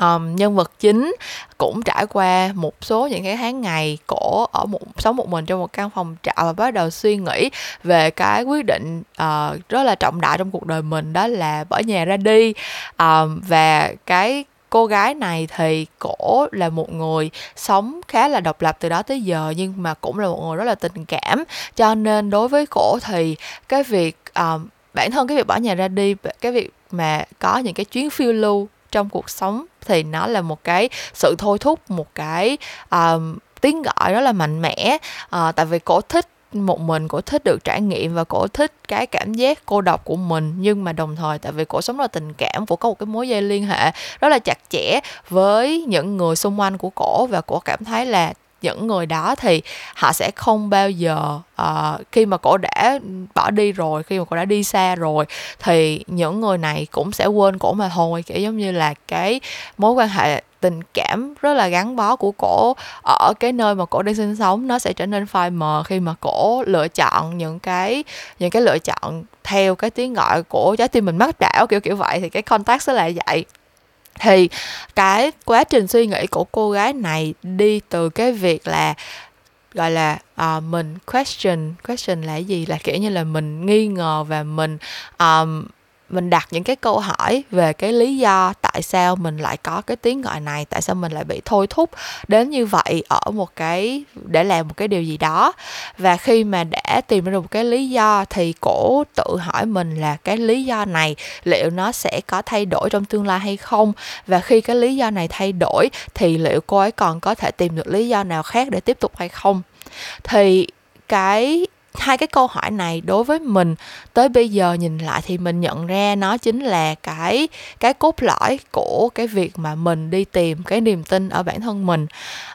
Um, nhân vật chính cũng trải qua một số những cái tháng ngày cổ ở một, sống một mình trong một căn phòng trọ và bắt đầu suy nghĩ về cái quyết định uh, rất là trọng đại trong cuộc đời mình, đó là bỏ nhà ra đi. Um, và cái cô gái này thì cổ là một người sống khá là độc lập từ đó tới giờ, nhưng mà cũng là một người rất là tình cảm, cho nên đối với cổ thì cái việc um, bản thân cái việc bỏ nhà ra đi, cái việc mà có những cái chuyến phiêu lưu trong cuộc sống thì nó là một cái sự thôi thúc, một cái uh, tiếng gọi rất là mạnh mẽ. Uh, tại vì cổ thích một mình, cổ thích được trải nghiệm và cổ thích cái cảm giác cô độc của mình, nhưng mà đồng thời tại vì cổ sống rất là tình cảm, cổ có một cái mối dây liên hệ rất là chặt chẽ với những người xung quanh của cổ, và cổ cảm thấy là những người đó thì họ sẽ không bao giờ, uh, khi mà cổ đã bỏ đi rồi, khi mà cổ đã đi xa rồi thì những người này cũng sẽ quên cổ mà thôi, kiểu giống như là cái mối quan hệ tình cảm rất là gắn bó của cổ ở cái nơi mà cổ đang sinh sống nó sẽ trở nên phai mờ khi mà cổ lựa chọn những cái những cái lựa chọn theo cái tiếng gọi của trái tim mình mách đảo, kiểu kiểu vậy. Thì cái contact sẽ là vậy. Thì cái quá trình suy nghĩ của cô gái này đi từ cái việc là gọi là uh, mình question, question là cái gì? Là kiểu như là mình nghi ngờ và mình um, mình đặt những cái câu hỏi về cái lý do tại sao mình lại có cái tiếng gọi này, tại sao mình lại bị thôi thúc đến như vậy ở một cái để làm một cái điều gì đó. Và khi mà đã tìm ra được một cái lý do thì cổ tự hỏi mình là cái lý do này liệu nó sẽ có thay đổi trong tương lai hay không, và khi cái lý do này thay đổi thì liệu cô ấy còn có thể tìm được lý do nào khác để tiếp tục hay không. Thì cái hai cái câu hỏi này đối với mình tới bây giờ nhìn lại thì mình nhận ra nó chính là cái cái cốt lõi của cái việc mà mình đi tìm cái niềm tin ở bản thân mình.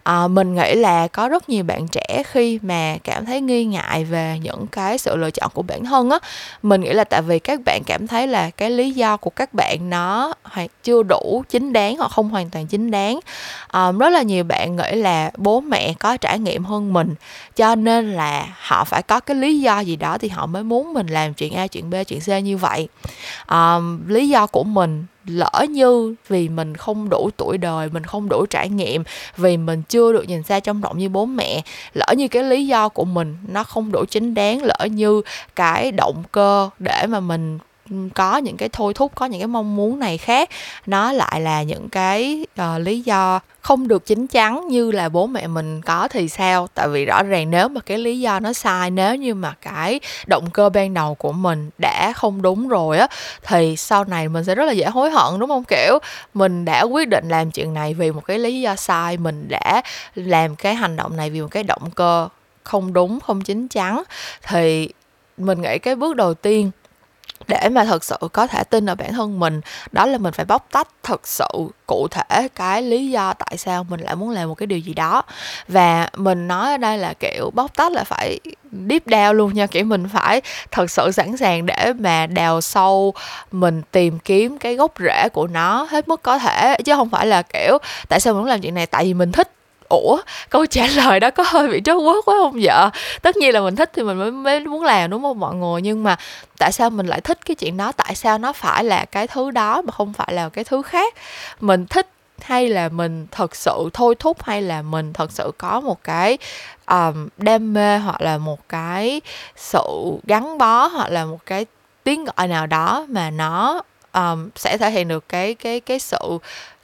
À, mình nghĩ là có rất nhiều bạn trẻ khi mà cảm thấy nghi ngại về những cái sự lựa chọn của bản thân á, mình nghĩ là tại vì các bạn cảm thấy là cái lý do của các bạn nó hoặc chưa đủ chính đáng hoặc không hoàn toàn chính đáng. À, rất là nhiều bạn nghĩ là bố mẹ có trải nghiệm hơn mình cho nên là họ phải có cái lý do gì đó thì họ mới muốn mình làm chuyện A, chuyện B, chuyện C như vậy. À, lý do của mình lỡ như vì mình không đủ tuổi đời, mình không đủ trải nghiệm, vì mình chưa được nhìn xa trông rộng như bố mẹ, lỡ như cái lý do của mình nó không đủ chính đáng, lỡ như cái động cơ để mà mình có những cái thôi thúc, có những cái mong muốn này khác, nó lại là những cái uh, lý do không được chính chắn như là bố mẹ mình có thì sao. Tại vì rõ ràng nếu mà cái lý do nó sai, nếu như mà cái động cơ ban đầu của mình đã không đúng rồi á, thì sau này mình sẽ rất là dễ hối hận, đúng không? Kiểu mình đã quyết định làm chuyện này vì một cái lý do sai, mình đã làm cái hành động này vì một cái động cơ không đúng, không chính chắn. Thì mình nghĩ cái bước đầu tiên để mà thật sự có thể tin ở bản thân mình, đó là mình phải bóc tách thật sự cụ thể cái lý do tại sao mình lại muốn làm một cái điều gì đó. Và mình nói ở đây là kiểu bóc tách là phải deep down luôn nha, kiểu mình phải thật sự sẵn sàng để mà đào sâu, mình tìm kiếm cái gốc rễ của nó hết mức có thể, chứ không phải là kiểu tại sao mình muốn làm chuyện này, tại vì mình thích. Ủa, câu trả lời đó có hơi bị trớt quớt quá không vợ? Tất nhiên là mình thích thì mình mới, mới muốn làm, đúng không mọi người? Nhưng mà tại sao mình lại thích cái chuyện đó? Tại sao nó phải là cái thứ đó mà không phải là cái thứ khác? Mình thích hay là mình thật sự thôi thúc, hay là mình thật sự có một cái um, đam mê, hoặc là một cái sự gắn bó, hoặc là một cái tiếng gọi nào đó mà nó um, sẽ thể hiện được cái, cái, cái sự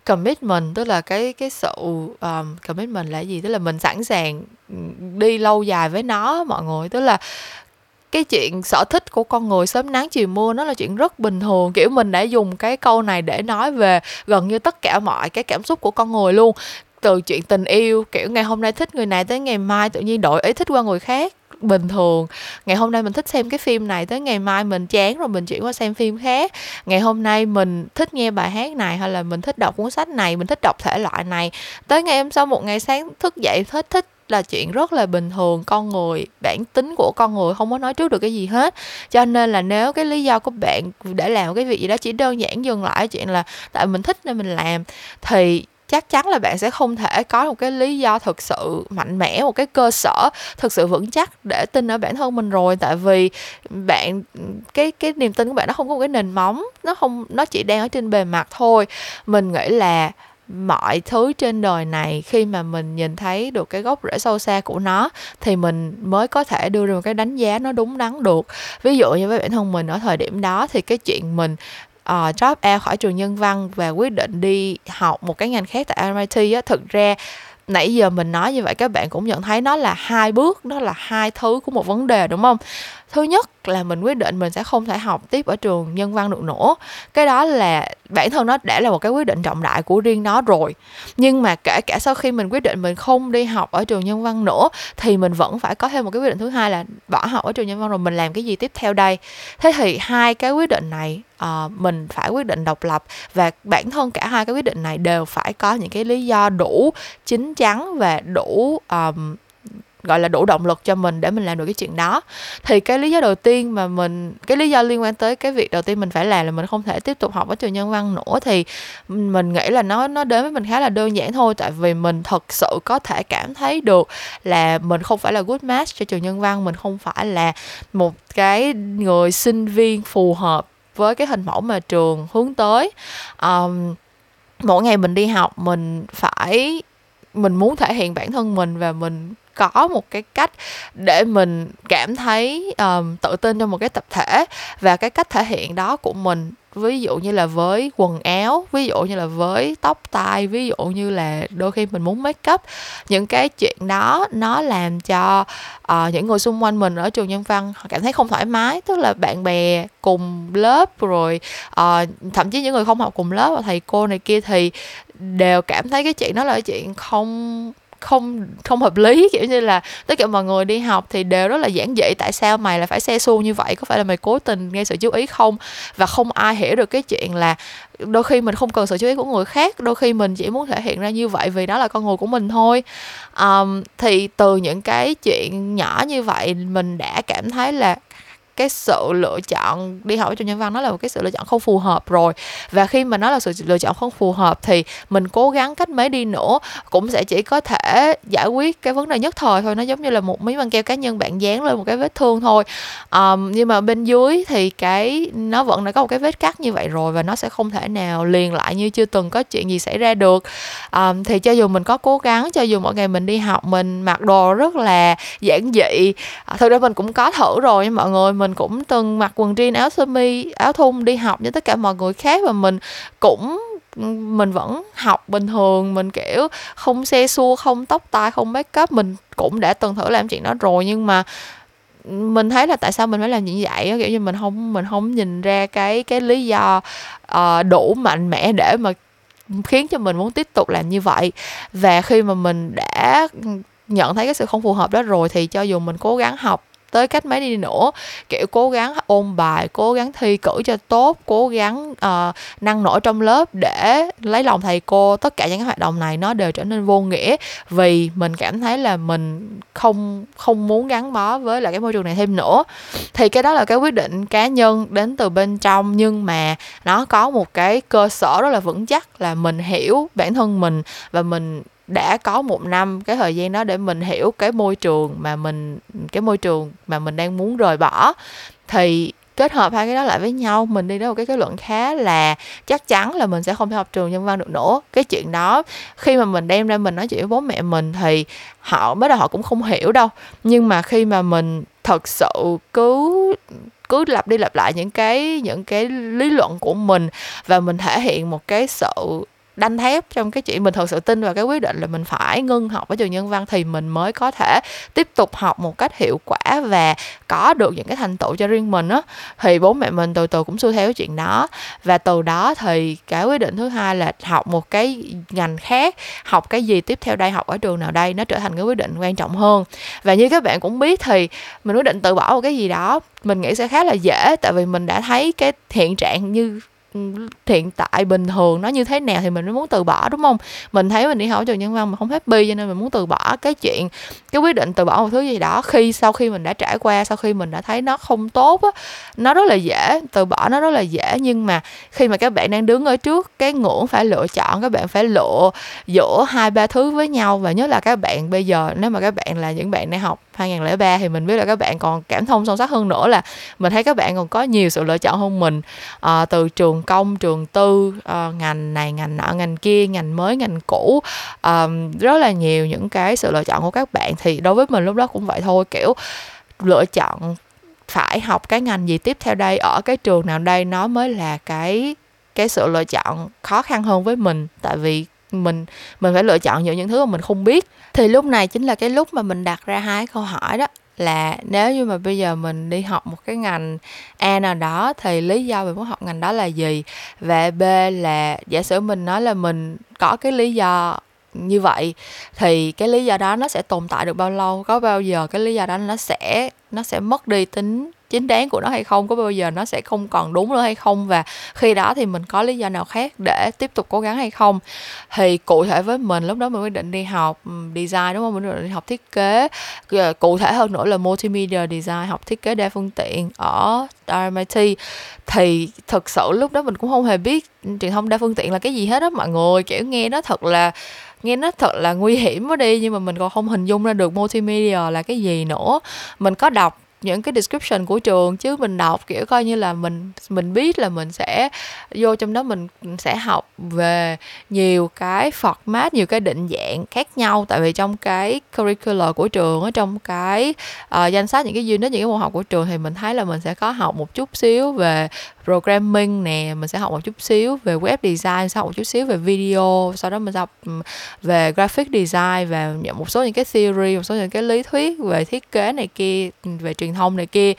commitment, tức là cái cái sự um, commitment là gì? Tức là mình sẵn sàng đi lâu dài với nó mọi người. Tức là cái chuyện sở thích của con người sớm nắng chiều mưa nó là chuyện rất bình thường. Kiểu mình đã dùng cái câu này để nói về gần như tất cả mọi cái cảm xúc của con người luôn. Từ chuyện tình yêu, kiểu ngày hôm nay thích người này tới ngày mai tự nhiên đổi ý thích qua người khác, bình thường. Ngày hôm nay mình thích xem cái phim này, tới ngày mai mình chán rồi mình chuyển qua xem phim khác. Ngày hôm nay mình thích nghe bài hát này, hay là mình thích đọc cuốn sách này, mình thích đọc thể loại này, tới ngày hôm sau một ngày sáng thức dậy thích thích là chuyện rất là bình thường. Con người, bản tính của con người không có nói trước được cái gì hết. Cho nên là nếu cái lý do của bạn để làm cái việc gì đó chỉ đơn giản dừng lại chuyện là tại mình thích nên mình làm, thì chắc chắn là bạn sẽ không thể có một cái lý do thực sự mạnh mẽ, một cái cơ sở thực sự vững chắc để tin ở bản thân mình rồi. Tại vì bạn cái cái niềm tin của bạn nó không có một cái nền móng, nó không nó chỉ đang ở trên bề mặt thôi. Mình nghĩ là mọi thứ trên đời này khi mà mình nhìn thấy được cái gốc rễ sâu xa của nó thì mình mới có thể đưa ra một cái đánh giá nó đúng đắn được. Ví dụ như với bản thân mình ở thời điểm đó thì cái chuyện mình Uh, drop out khỏi trường nhân văn và quyết định đi học một cái ngành khác tại R M I T á, thực ra nãy giờ mình nói như vậy các bạn cũng nhận thấy nó là hai bước, nó là hai thứ của một vấn đề, đúng không? Thứ nhất là mình quyết định mình sẽ không thể học tiếp ở trường nhân văn được nữa. Cái đó là bản thân nó đã là một cái quyết định trọng đại của riêng nó rồi. Nhưng mà kể cả sau khi mình quyết định mình không đi học ở trường nhân văn nữa thì mình vẫn phải có thêm một cái quyết định thứ hai là bỏ học ở trường nhân văn rồi mình làm cái gì tiếp theo đây. Thế thì hai cái quyết định này uh, mình phải quyết định độc lập, và bản thân cả hai cái quyết định này đều phải có những cái lý do đủ chính chắn và đủ... Um, gọi là đủ động lực cho mình để mình làm được cái chuyện đó. Thì cái lý do đầu tiên mà mình cái lý do liên quan tới cái việc đầu tiên mình phải làm là mình không thể tiếp tục học ở trường nhân văn nữa, thì mình nghĩ là nó nó đến với mình khá là đơn giản thôi. Tại vì mình thật sự có thể cảm thấy được là mình không phải là good match cho trường nhân văn, mình không phải là một cái người sinh viên phù hợp với cái hình mẫu mà trường hướng tới. Um, mỗi ngày mình đi học mình phải mình muốn thể hiện bản thân mình, và mình có một cái cách để mình cảm thấy um, tự tin trong một cái tập thể. Và cái cách thể hiện đó của mình, ví dụ như là với quần áo, ví dụ như là với tóc tai, ví dụ như là đôi khi mình muốn make up, những cái chuyện đó nó làm cho uh, những người xung quanh mình ở trường nhân văn họ cảm thấy không thoải mái. Tức là bạn bè cùng lớp rồi uh, thậm chí những người không học cùng lớp và thầy cô này kia thì đều cảm thấy cái chuyện đó là chuyện không không không hợp lý, kiểu như là tất cả mọi người đi học thì đều rất là giản dị, tại sao mày lại phải xe xu như vậy, có phải là mày cố tình gây sự chú ý không? Và không ai hiểu được cái chuyện là đôi khi mình không cần sự chú ý của người khác, đôi khi mình chỉ muốn thể hiện ra như vậy vì đó là con người của mình thôi. Um, thì từ những cái chuyện nhỏ như vậy, mình đã cảm thấy là cái sự lựa chọn đi học ở trường nhân văn nó là một cái sự lựa chọn không phù hợp rồi. Và khi mà nó là sự lựa chọn không phù hợp thì mình cố gắng cách mấy đi nữa cũng sẽ chỉ có thể giải quyết cái vấn đề nhất thời thôi. Nó giống như là một miếng băng keo cá nhân bạn dán lên một cái vết thương thôi. um, Nhưng mà bên dưới thì cái nó vẫn đã có một cái vết cắt như vậy rồi, và nó sẽ không thể nào liền lại như chưa từng có chuyện gì xảy ra được. um, Thì cho dù mình có cố gắng, cho dù mỗi ngày mình đi học mình mặc đồ rất là giản dị, thực ra mình cũng có thử rồi nha mọi người. Mình Mình cũng từng mặc quần jean, áo sơ mi, áo thun đi học như tất cả mọi người khác, và mình cũng mình vẫn học bình thường, mình kiểu không se xua, không tóc tai, không make up. Mình cũng đã từng thử làm chuyện đó rồi, nhưng mà mình thấy là tại sao mình phải làm như vậy, kiểu như mình không mình không nhìn ra cái cái lý do uh, đủ mạnh mẽ để mà khiến cho mình muốn tiếp tục làm như vậy. Và khi mà mình đã nhận thấy cái sự không phù hợp đó rồi thì cho dù mình cố gắng học tới cách mấy đi nữa, kiểu cố gắng ôn bài, cố gắng thi cử cho tốt, cố gắng uh, năng nổ trong lớp để lấy lòng thầy cô, tất cả những cái hoạt động này nó đều trở nên vô nghĩa vì mình cảm thấy là mình không không muốn gắn bó với lại cái môi trường này thêm nữa. Thì cái đó là cái quyết định cá nhân đến từ bên trong, nhưng mà nó có một cái cơ sở rất là vững chắc là mình hiểu bản thân mình, và mình đã có một năm cái thời gian đó để mình hiểu cái môi trường mà mình cái môi trường mà mình đang muốn rời bỏ. Thì kết hợp hai cái đó lại với nhau, mình đi đến một cái kết luận khá là chắc chắn là mình sẽ không thể học trường nhân văn được nữa. Cái chuyện đó khi mà mình đem ra mình nói chuyện với bố mẹ mình thì họ bắt đầu họ cũng không hiểu đâu, nhưng mà khi mà mình thật sự cứ cứ lặp đi lặp lại những cái những cái lý luận của mình, và mình thể hiện một cái sự đanh thép trong cái chuyện mình thật sự tin vào cái quyết định là mình phải ngưng học ở trường nhân văn, thì mình mới có thể tiếp tục học một cách hiệu quả và có được những cái thành tựu cho riêng mình á. Thì bố mẹ mình từ từ cũng xuôi theo cái chuyện đó, và từ đó thì cái quyết định thứ hai là học một cái ngành khác, học cái gì tiếp theo đây, học ở trường nào đây, nó trở thành cái quyết định quan trọng hơn. Và như các bạn cũng biết thì mình quyết định từ bỏ một cái gì đó mình nghĩ sẽ khá là dễ, tại vì mình đã thấy cái hiện trạng như hiện tại bình thường nó như thế nào thì mình mới muốn từ bỏ, đúng không? Mình thấy mình đi học trường nhân văn mà không happy cho nên mình muốn từ bỏ cái chuyện cái quyết định từ bỏ một thứ gì đó. Khi sau khi mình đã trải qua, sau khi mình đã thấy nó không tốt á, nó rất là dễ, từ bỏ nó rất là dễ. Nhưng mà khi mà các bạn đang đứng ở trước cái ngưỡng phải lựa chọn, các bạn phải lựa giữa hai ba thứ với nhau, và nhất là các bạn bây giờ, nếu mà các bạn là những bạn đang học hai không không ba thì mình biết là các bạn còn cảm thông sâu sắc hơn nữa, là mình thấy các bạn còn có nhiều sự lựa chọn hơn mình, à, từ trường công, trường tư, à, ngành này, ngành nọ, ngành kia, ngành mới, ngành cũ, à, rất là nhiều những cái sự lựa chọn của các bạn. Thì đối với mình lúc đó cũng vậy thôi, kiểu lựa chọn phải học cái ngành gì tiếp theo đây, ở cái trường nào đây, nó mới là cái cái sự lựa chọn khó khăn hơn với mình, tại vì mình mình phải lựa chọn giữa những thứ mà mình không biết. Thì lúc này chính là cái lúc mà mình đặt ra hai câu hỏi đó, là nếu như mà bây giờ mình đi học một cái ngành A nào đó thì lý do mình muốn học ngành đó là gì, và B là giả sử mình nói là mình có cái lý do như vậy thì cái lý do đó nó sẽ tồn tại được bao lâu, có bao giờ cái lý do đó nó sẽ nó sẽ mất đi tính chính đáng của nó hay không, có bao giờ nó sẽ không còn đúng nữa hay không, và khi đó thì mình có lý do nào khác để tiếp tục cố gắng hay không. Thì cụ thể với mình lúc đó mình quyết định đi học design, đúng không? Mình quyết định đi học thiết kế, cụ thể hơn nữa là Multimedia Design, học thiết kế đa phương tiện ở R M I T. Thì thực sự lúc đó mình cũng không hề biết truyền thông đa phương tiện là cái gì hết á mọi người, kiểu nghe nó thật là nghe nó thật là nguy hiểm quá đi, nhưng mà mình còn không hình dung ra được Multimedia là cái gì nữa. Mình có đọc những cái description của trường chứ mình đọc kiểu coi như là mình mình biết là mình sẽ vô trong đó, mình sẽ học về nhiều cái format, nhiều cái định dạng khác nhau, tại vì trong cái curriculum của trường, ở trong cái uh, danh sách những cái unit, những cái môn học của trường thì mình thấy là mình sẽ có học một chút xíu về programming nè, mình sẽ học một chút xíu về web design, sau một chút xíu về video, sau đó mình sẽ học về graphic design và một số những cái theory, một số những cái lý thuyết về thiết kế này kia, về truyền thông này kia.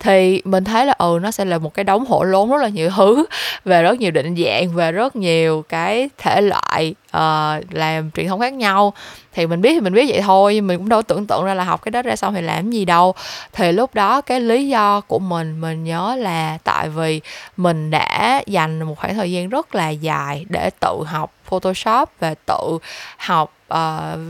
Thì mình thấy là ừ nó sẽ là một cái đống hổ lốn rất là nhiều thứ, về rất nhiều định dạng, về rất nhiều cái thể loại uh, làm truyền thông khác nhau. Thì mình biết thì mình biết vậy thôi, mình cũng đâu tưởng tượng ra là học cái đó ra xong thì làm gì đâu. Thì lúc đó cái lý do của mình, mình nhớ là tại vì mình đã dành một khoảng thời gian rất là dài để tự học Photoshop và tự học uh,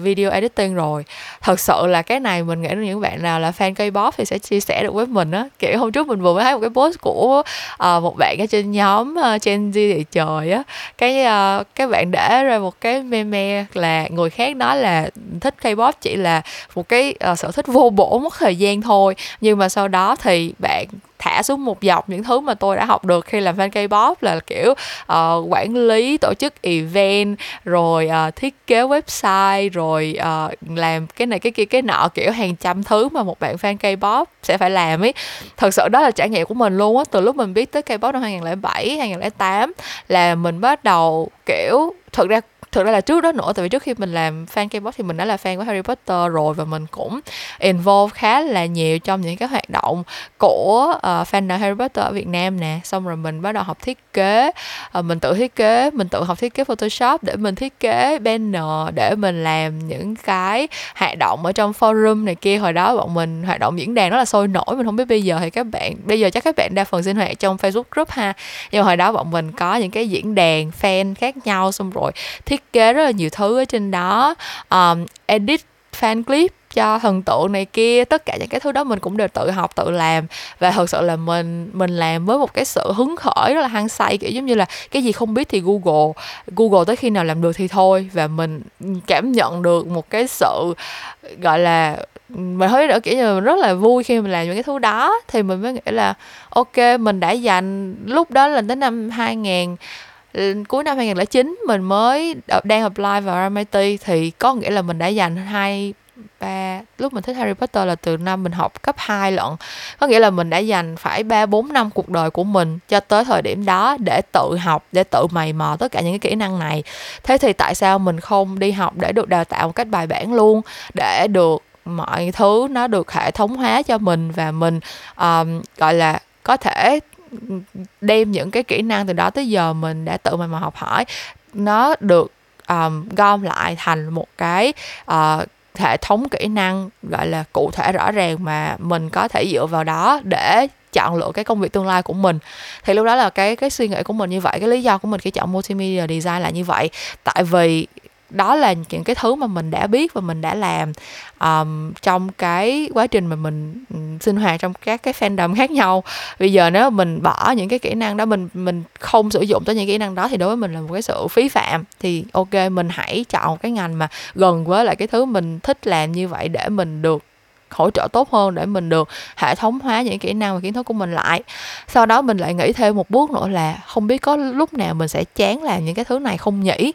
video editing rồi. Thật sự là cái này mình nghĩ những bạn nào là fan K-pop thì sẽ chia sẻ được với mình á. Kiểu hôm trước mình vừa mới thấy một cái post của uh, một bạn ở trên nhóm uh, Gen Z thì trời á, cái uh, cái bạn để ra một cái meme là người khác nói là thích K-pop chỉ là một cái uh, sở thích vô bổ mất thời gian thôi, nhưng mà sau đó thì bạn thả xuống một dọc những thứ mà tôi đã học được khi làm fan K-pop là kiểu uh, quản lý, tổ chức event, rồi uh, thiết kế website, rồi uh, làm cái này cái kia cái nọ, kiểu hàng trăm thứ mà một bạn fan K-pop sẽ phải làm ấy. Thật sự đó là trải nghiệm của mình luôn á. Từ lúc mình biết tới K-pop năm hai không không bảy, hai không không tám là mình bắt đầu kiểu thực ra Thực ra là trước đó nữa, tại vì trước khi mình làm fan K-pop thì mình đã là fan của Harry Potter rồi, và mình cũng involve khá là nhiều trong những cái hoạt động của uh, fandom Harry Potter ở Việt Nam nè. Xong rồi mình bắt đầu học thiết kế, uh, mình tự thiết kế, mình tự học thiết kế Photoshop để mình thiết kế banner, để mình làm những cái hoạt động ở trong forum này kia. Hồi đó bọn mình hoạt động diễn đàn rất là sôi nổi, mình không biết bây giờ thì các bạn, bây giờ chắc các bạn đa phần sinh hoạt trong Facebook group ha. Nhưng mà hồi đó bọn mình có những cái diễn đàn fan khác nhau, xong rồi thiết thiết kế rất là nhiều thứ ở trên đó, um, edit fan clip cho thần tượng này kia, tất cả những cái thứ đó mình cũng đều tự học tự làm. Và thật sự là mình mình làm với một cái sự hứng khởi rất là hăng say, kiểu giống như là cái gì không biết thì Google Google tới khi nào làm được thì thôi. Và mình cảm nhận được một cái sự gọi là mình thấy nữa, kiểu như mình rất là vui khi mình làm những cái thứ đó. Thì mình mới nghĩ là ok, mình đã dành lúc đó là tới năm hai nghìn, cuối năm hai không không chín mình mới đang apply vào R M I T, thì có nghĩa là mình đã dành hai ba lúc mình thích Harry Potter là từ năm mình học cấp hai lận, có nghĩa là mình đã dành phải ba bốn năm cuộc đời của mình cho tới thời điểm đó để tự học, để tự mày mò tất cả những cái kỹ năng này. Thế thì tại sao mình không đi học để được đào tạo một cách bài bản luôn, để được mọi thứ nó được hệ thống hóa cho mình, và mình um, gọi là có thể đem những cái kỹ năng từ đó tới giờ mình đã tự mình mà học hỏi nó được um, gom lại thành một cái uh, hệ thống kỹ năng gọi là cụ thể rõ ràng mà mình có thể dựa vào đó để chọn lựa cái công việc tương lai của mình. Thì lúc đó là cái, cái suy nghĩ của mình như vậy, cái lý do của mình khi chọn Multimedia Design là như vậy. Tại vì đó là những cái thứ mà mình đã biết và mình đã làm um, trong cái quá trình mà mình sinh hoạt trong các cái fandom khác nhau. Bây giờ nếu mình bỏ những cái kỹ năng đó, mình mình không sử dụng tới những kỹ năng đó thì đối với mình là một cái sự phí phạm. Thì ok, mình hãy chọn cái ngành mà gần với lại cái thứ mình thích làm như vậy để mình được hỗ trợ tốt hơn, để mình được hệ thống hóa những kỹ năng và kiến thức của mình lại. Sau đó mình lại nghĩ thêm một bước nữa là không biết có lúc nào mình sẽ chán làm những cái thứ này không nhỉ.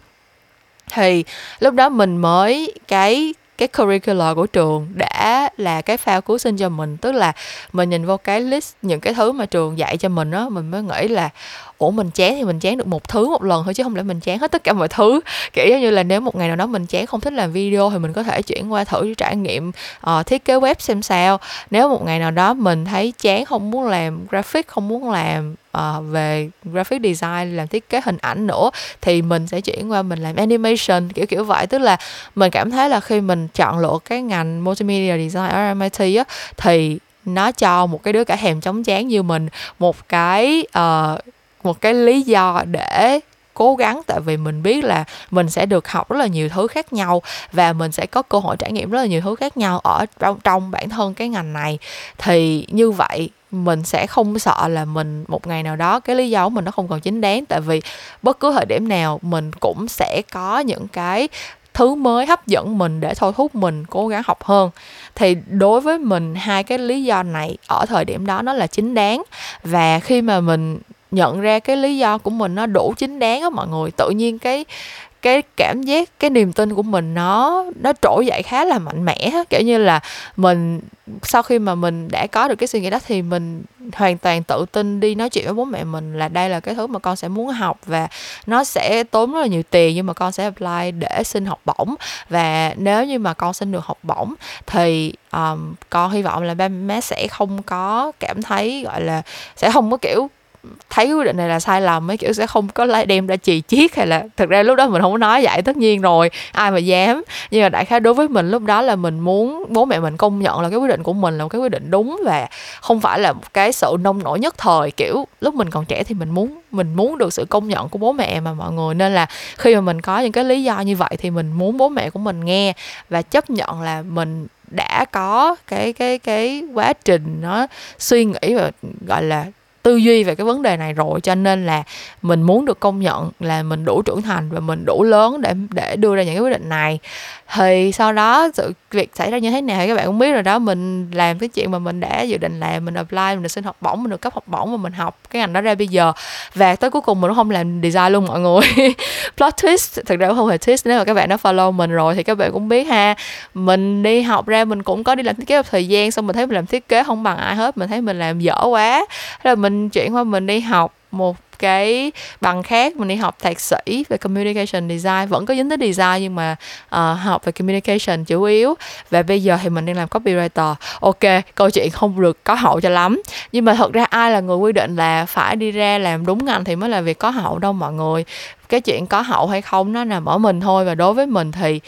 Thì lúc đó mình mới cái cái curriculum của trường đã là cái phao cứu sinh cho mình, tức là mình nhìn vô cái list những cái thứ mà trường dạy cho mình á, mình mới nghĩ là ủa, mình chán thì mình chán được một thứ một lần thôi, chứ không lẽ mình chán hết tất cả mọi thứ. Kiểu như là nếu một ngày nào đó mình chán không thích làm video thì mình có thể chuyển qua thử trải nghiệm uh, thiết kế web xem sao. Nếu một ngày nào đó mình thấy chán, không muốn làm graphic, không muốn làm Uh, về graphic design, làm thiết kế hình ảnh nữa, thì mình sẽ chuyển qua mình làm animation, kiểu kiểu vậy. Tức là mình cảm thấy là khi mình chọn lựa cái ngành Multimedia Design ở R M I T á, thì nó cho một cái đứa cả hèm chống chán như mình một cái uh, một cái lý do để cố gắng. Tại vì mình biết là mình sẽ được học rất là nhiều thứ khác nhau và mình sẽ có cơ hội trải nghiệm rất là nhiều thứ khác nhau ở trong bản thân cái ngành này. Thì như vậy mình sẽ không sợ là mình một ngày nào đó cái lý do của mình nó không còn chính đáng, tại vì bất cứ thời điểm nào mình cũng sẽ có những cái thứ mới hấp dẫn mình để thôi thúc mình cố gắng học hơn. Thì đối với mình, hai cái lý do này ở thời điểm đó nó là chính đáng, và khi mà mình nhận ra cái lý do của mình nó đủ chính đáng á mọi người, tự nhiên cái cái cảm giác, cái niềm tin của mình nó nó trỗi dậy khá là mạnh mẽ. Kiểu như là mình sau khi mà mình đã có được cái suy nghĩ đó thì mình hoàn toàn tự tin đi nói chuyện với bố mẹ mình là đây là cái thứ mà con sẽ muốn học, và nó sẽ tốn rất là nhiều tiền nhưng mà con sẽ apply để xin học bổng, và nếu như mà con xin được học bổng thì um, con hy vọng là ba má sẽ không có cảm thấy gọi là sẽ không có kiểu thấy quyết định này là sai lầm, mấy kiểu sẽ không có lấy đem ra chì chiết hay là, thực ra lúc đó mình không có nói vậy, tất nhiên rồi ai mà dám, nhưng mà đại khái đối với mình lúc đó là mình muốn bố mẹ mình công nhận là cái quyết định của mình là một cái quyết định đúng và không phải là một cái sự nông nổi nhất thời, kiểu lúc mình còn trẻ thì mình muốn mình muốn được sự công nhận của bố mẹ mà mọi người, nên là khi mà mình có những cái lý do như vậy thì mình muốn bố mẹ của mình nghe và chấp nhận là mình đã có cái cái cái quá trình nó suy nghĩ và gọi là tư duy về cái vấn đề này rồi, cho nên là mình muốn được công nhận là mình đủ trưởng thành và mình đủ lớn để để đưa ra những cái quyết định này. Thì sau đó sự việc xảy ra như thế nào thì các bạn cũng biết rồi đó, mình làm cái chuyện mà mình đã dự định làm, mình apply, mình được xin học bổng, mình được cấp học bổng và mình học cái ngành đó ra bây giờ, và tới cuối cùng mình cũng không làm design luôn mọi người. Plot twist, thực ra cũng không hề twist, nếu mà các bạn đã follow mình rồi thì các bạn cũng biết ha, mình đi học ra mình cũng có đi làm thiết kế một thời gian, xong mình thấy mình làm thiết kế không bằng ai hết, mình thấy mình làm dở quá, thế là mình chuyển qua mình đi học một cái bằng khác, mình đi học thạc sĩ về communication design, vẫn có dính tới design nhưng mà uh, học về communication chủ yếu, và bây giờ thì mình đang làm copywriter. Ok, câu chuyện không được có hậu cho lắm, nhưng mà thật ra ai là người quy định là phải đi ra làm đúng ngành thì mới là việc có hậu đâu mọi người. Cái chuyện có hậu hay không nó nằm ở mình thôi, và đối với mình thì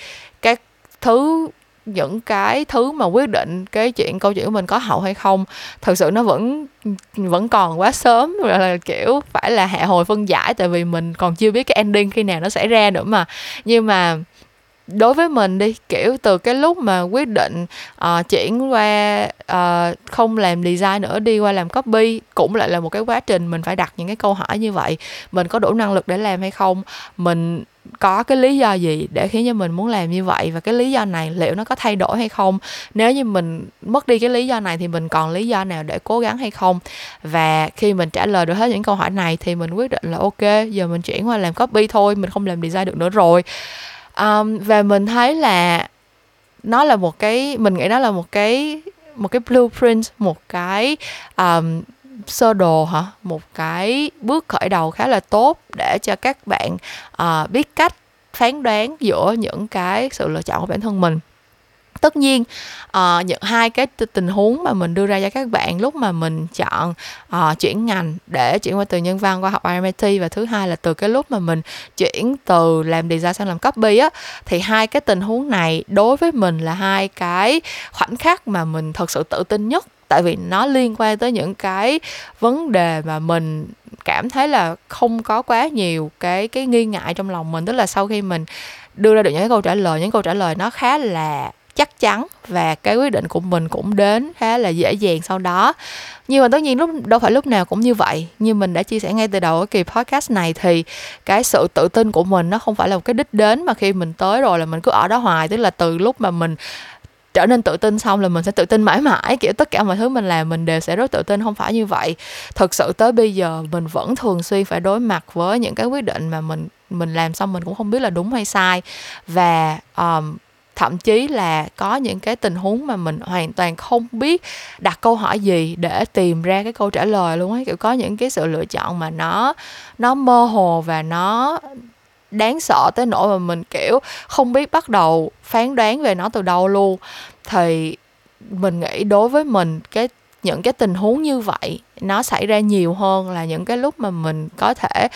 các thứ những cái thứ mà quyết định cái chuyện câu chuyện của mình có hậu hay không thực sự nó vẫn vẫn còn quá sớm, là, là kiểu phải là hạ hồi phân giải, tại vì mình còn chưa biết cái ending khi nào nó xảy ra nữa mà. Nhưng mà đối với mình đi, kiểu từ cái lúc mà quyết định uh, chuyển qua uh, không làm design nữa, đi qua làm copy, cũng lại là một cái quá trình mình phải đặt những cái câu hỏi như vậy: mình có đủ năng lực để làm hay không, mình có cái lý do gì để khiến cho mình muốn làm như vậy, và cái lý do này liệu nó có thay đổi hay không, nếu như mình mất đi cái lý do này thì mình còn lý do nào để cố gắng hay không. Và khi mình trả lời được hết những câu hỏi này thì mình quyết định là ok, giờ mình chuyển qua làm copy thôi, mình không làm design được nữa rồi. Um, và mình thấy là nó là một cái, mình nghĩ đó là một cái một cái blueprint, một cái um, sơ đồ hả, một cái bước khởi đầu khá là tốt để cho các bạn uh, biết cách phán đoán giữa những cái sự lựa chọn của bản thân mình. Tất nhiên uh, những hai cái tình huống mà mình đưa ra cho các bạn lúc mà mình chọn uh, chuyển ngành để chuyển qua từ nhân văn qua học R M I T, và thứ hai là từ cái lúc mà mình chuyển từ làm design sang làm copy á, thì hai cái tình huống này đối với mình là hai cái khoảnh khắc mà mình thật sự tự tin nhất, tại vì nó liên quan tới những cái vấn đề mà mình cảm thấy là không có quá nhiều cái cái nghi ngại trong lòng mình. Tức là sau khi mình đưa ra được những cái câu trả lời, những câu trả lời nó khá là chắc chắn, và cái quyết định của mình cũng đến khá là dễ dàng sau đó. Nhưng mà tất nhiên lúc đâu phải lúc nào cũng như vậy. Như mình đã chia sẻ ngay từ đầu ở kỳ podcast này thì cái sự tự tin của mình nó không phải là một cái đích đến mà khi mình tới rồi là mình cứ ở đó hoài. Tức là từ lúc mà mình trở nên tự tin xong là mình sẽ tự tin mãi mãi, kiểu tất cả mọi thứ mình làm mình đều sẽ rất tự tin, không phải như vậy. Thực sự tới bây giờ mình vẫn thường xuyên phải đối mặt với những cái quyết định mà mình mình làm xong mình cũng không biết là đúng hay sai, và um, thậm chí là có những cái tình huống mà mình hoàn toàn không biết đặt câu hỏi gì để tìm ra cái câu trả lời luôn ấy, kiểu có những cái sự lựa chọn mà nó nó mơ hồ và nó đáng sợ tới nỗi mà mình kiểu không biết bắt đầu phán đoán về nó từ đâu luôn. Thì mình nghĩ đối với mình cái những cái tình huống như vậy nó xảy ra nhiều hơn là những cái lúc mà mình có thể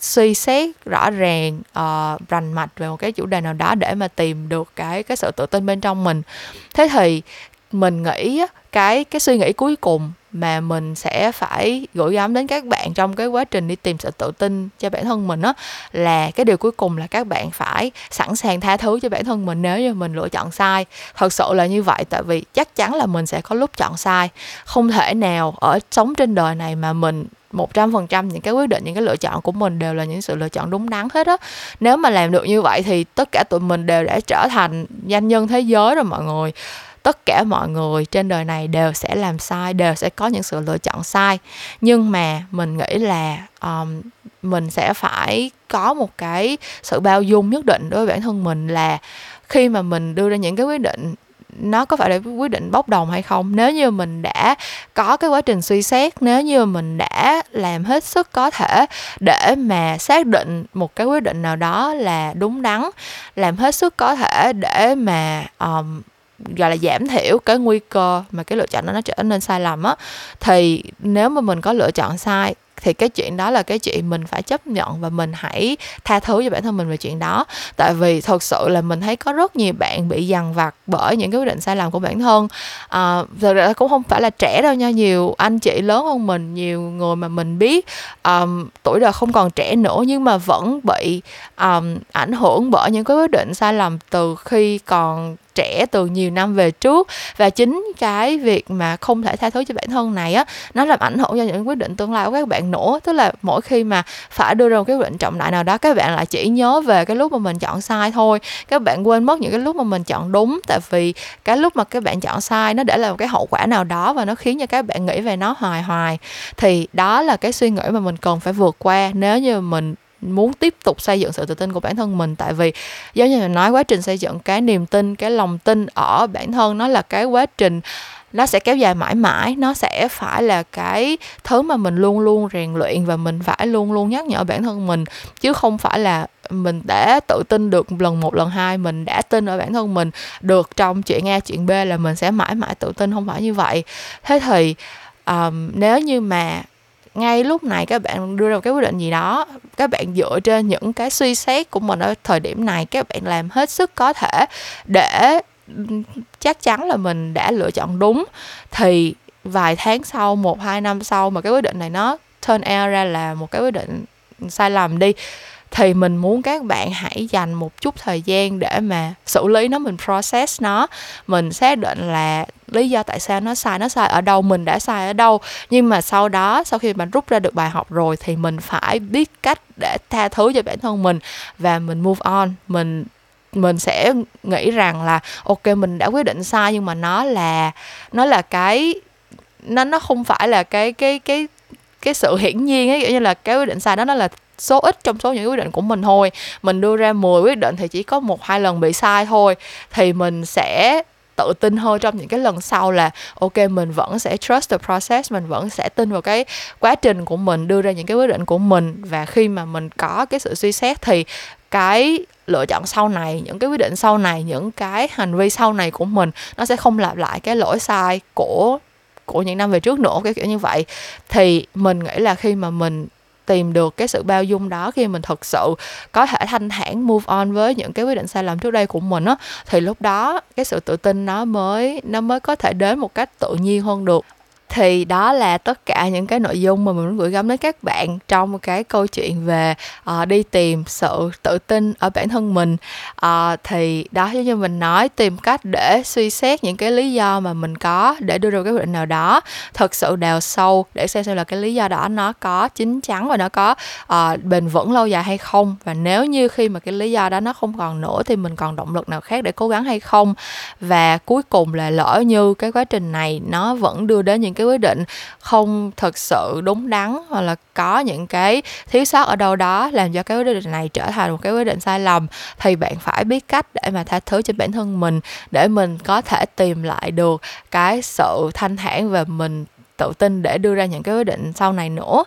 suy xét rõ ràng, uh, rành mạch về một cái chủ đề nào đó để mà tìm được cái cái sự tự tin bên trong mình. Thế thì mình nghĩ cái cái suy nghĩ cuối cùng mà mình sẽ phải gửi gắm đến các bạn trong cái quá trình đi tìm sự tự tin cho bản thân mình đó, là cái điều cuối cùng là các bạn phải sẵn sàng tha thứ cho bản thân mình nếu như mình lựa chọn sai. Thật sự là như vậy, tại vì chắc chắn là mình sẽ có lúc chọn sai. Không thể nào ở sống trên đời này mà mình một trăm phần trăm những cái quyết định, những cái lựa chọn của mình đều là những sự lựa chọn đúng đắn hết á. Nếu mà làm được như vậy thì tất cả tụi mình đều đã trở thành doanh nhân thế giới rồi mọi người. Tất cả mọi người trên đời này đều sẽ làm sai, đều sẽ có những sự lựa chọn sai. Nhưng mà mình nghĩ là um, mình sẽ phải có một cái sự bao dung nhất định đối với bản thân mình, là khi mà mình đưa ra những cái quyết định, nó có phải là quyết định bốc đồng hay không. Nếu như mình đã có cái quá trình suy xét, nếu như mình đã làm hết sức có thể để mà xác định một cái quyết định nào đó là đúng đắn, làm hết sức có thể để mà um, gọi là giảm thiểu cái nguy cơ mà cái lựa chọn đó nó trở nên sai lầm á, thì nếu mà mình có lựa chọn sai thì cái chuyện đó là cái chuyện mình phải chấp nhận và mình hãy tha thứ cho bản thân mình về chuyện đó. Tại vì thật sự là mình thấy có rất nhiều bạn bị dằn vặt bởi những cái quyết định sai lầm của bản thân. À, thật ra cũng không phải là trẻ đâu nha, nhiều anh chị lớn hơn mình, nhiều người mà mình biết um, tuổi đời không còn trẻ nữa nhưng mà vẫn bị um, ảnh hưởng bởi những cái quyết định sai lầm từ khi còn trẻ, từ nhiều năm về trước. Và chính cái việc mà không thể tha thứ cho bản thân này á, nó làm ảnh hưởng cho những quyết định tương lai của các bạn nữa. Tức là mỗi khi mà phải đưa ra một cái quyết định trọng đại nào đó, các bạn lại chỉ nhớ về cái lúc mà mình chọn sai thôi, các bạn quên mất những cái lúc mà mình chọn đúng. Tại vì cái lúc mà các bạn chọn sai nó để lại một cái hậu quả nào đó và nó khiến cho các bạn nghĩ về nó hoài hoài. Thì đó là cái suy nghĩ mà mình cần phải vượt qua nếu như mình muốn tiếp tục xây dựng sự tự tin của bản thân mình. Tại vì giống như mình nói, quá trình xây dựng cái niềm tin, cái lòng tin ở bản thân, nó là cái quá trình, nó sẽ kéo dài mãi mãi, nó sẽ phải là cái thứ mà mình luôn luôn rèn luyện và mình phải luôn luôn nhắc nhở bản thân mình, chứ không phải là mình đã tự tin được lần một lần hai, mình đã tin ở bản thân mình được trong chuyện A chuyện B là mình sẽ mãi mãi tự tin, không phải như vậy. Thế thì um, nếu như mà ngay lúc này các bạn đưa ra một cái quyết định gì đó, các bạn dựa trên những cái suy xét của mình ở thời điểm này, các bạn làm hết sức có thể để chắc chắn là mình đã lựa chọn đúng, thì vài tháng sau, một hai năm sau mà cái quyết định này nó turn out ra là một cái quyết định sai lầm đi, thì mình muốn các bạn hãy dành một chút thời gian để mà xử lý nó, mình process nó, mình xác định là lý do tại sao nó sai, nó sai ở đâu, mình đã sai ở đâu. Nhưng mà sau đó, sau khi mình rút ra được bài học rồi thì mình phải biết cách để tha thứ cho bản thân mình và mình move on. Mình mình sẽ nghĩ rằng là ok, mình đã quyết định sai nhưng mà nó là nó là cái nó nó không phải là cái cái cái cái sự hiển nhiên ấy, kiểu như là cái quyết định sai đó nó là số ít trong số những quyết định của mình thôi. Mình đưa ra mười quyết định thì chỉ có một hai lần bị sai thôi, thì mình sẽ tự tin hơn trong những cái lần sau là ok, mình vẫn sẽ trust the process, mình vẫn sẽ tin vào cái quá trình của mình đưa ra những cái quyết định của mình. Và khi mà mình có cái sự suy xét thì cái lựa chọn sau này, những cái quyết định sau này, những cái hành vi sau này của mình nó sẽ không lặp lại cái lỗi sai của của những năm về trước nữa, cái kiểu như vậy. Thì mình nghĩ là khi mà mình tìm được cái sự bao dung đó, khi mình thực sự có thể thanh thản move on với những cái quyết định sai lầm trước đây của mình á, thì lúc đó cái sự tự tin nó mới nó mới có thể đến một cách tự nhiên hơn được. Thì đó là tất cả những cái nội dung mà mình muốn gửi gắm đến các bạn trong cái câu chuyện về uh, đi tìm sự tự tin ở bản thân mình. Uh, thì đó, như mình nói, tìm cách để suy xét những cái lý do mà mình có để đưa ra cái quyết định nào đó, thật sự đào sâu để xem xem là cái lý do đó nó có chín chắn và nó có uh, bền vững lâu dài hay không. Và nếu như khi mà cái lý do đó nó không còn nữa thì mình còn động lực nào khác để cố gắng hay không. Và cuối cùng là lỡ như cái quá trình này nó vẫn đưa đến những cái quyết định không thật sự đúng đắn, hoặc là có những cái thiếu sót ở đâu đó làm cho cái quyết định này trở thành một cái quyết định sai lầm, thì bạn phải biết cách để mà tha thứ cho bản thân mình, để mình có thể tìm lại được cái sự thanh thản và mình tự tin để đưa ra những cái quyết định sau này nữa.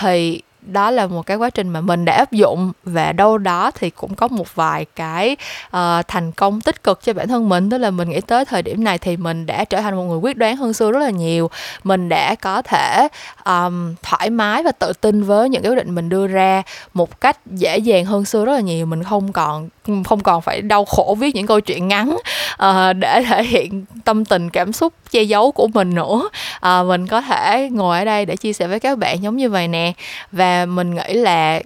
Thì đó là một cái quá trình mà mình đã áp dụng, và đâu đó thì cũng có một vài cái uh, thành công tích cực cho bản thân mình. Tức là mình nghĩ tới thời điểm này thì mình đã trở thành một người quyết đoán hơn xưa rất là nhiều. Mình đã có thể um, thoải mái và tự tin với những cái quyết định mình đưa ra một cách dễ dàng hơn xưa rất là nhiều. Mình không còn không còn phải đau khổ viết những câu chuyện ngắn uh, để thể hiện tâm tình, cảm xúc che giấu của mình nữa. Uh, mình có thể ngồi ở đây để chia sẻ với các bạn giống như vậy nè. Và mình nghĩ là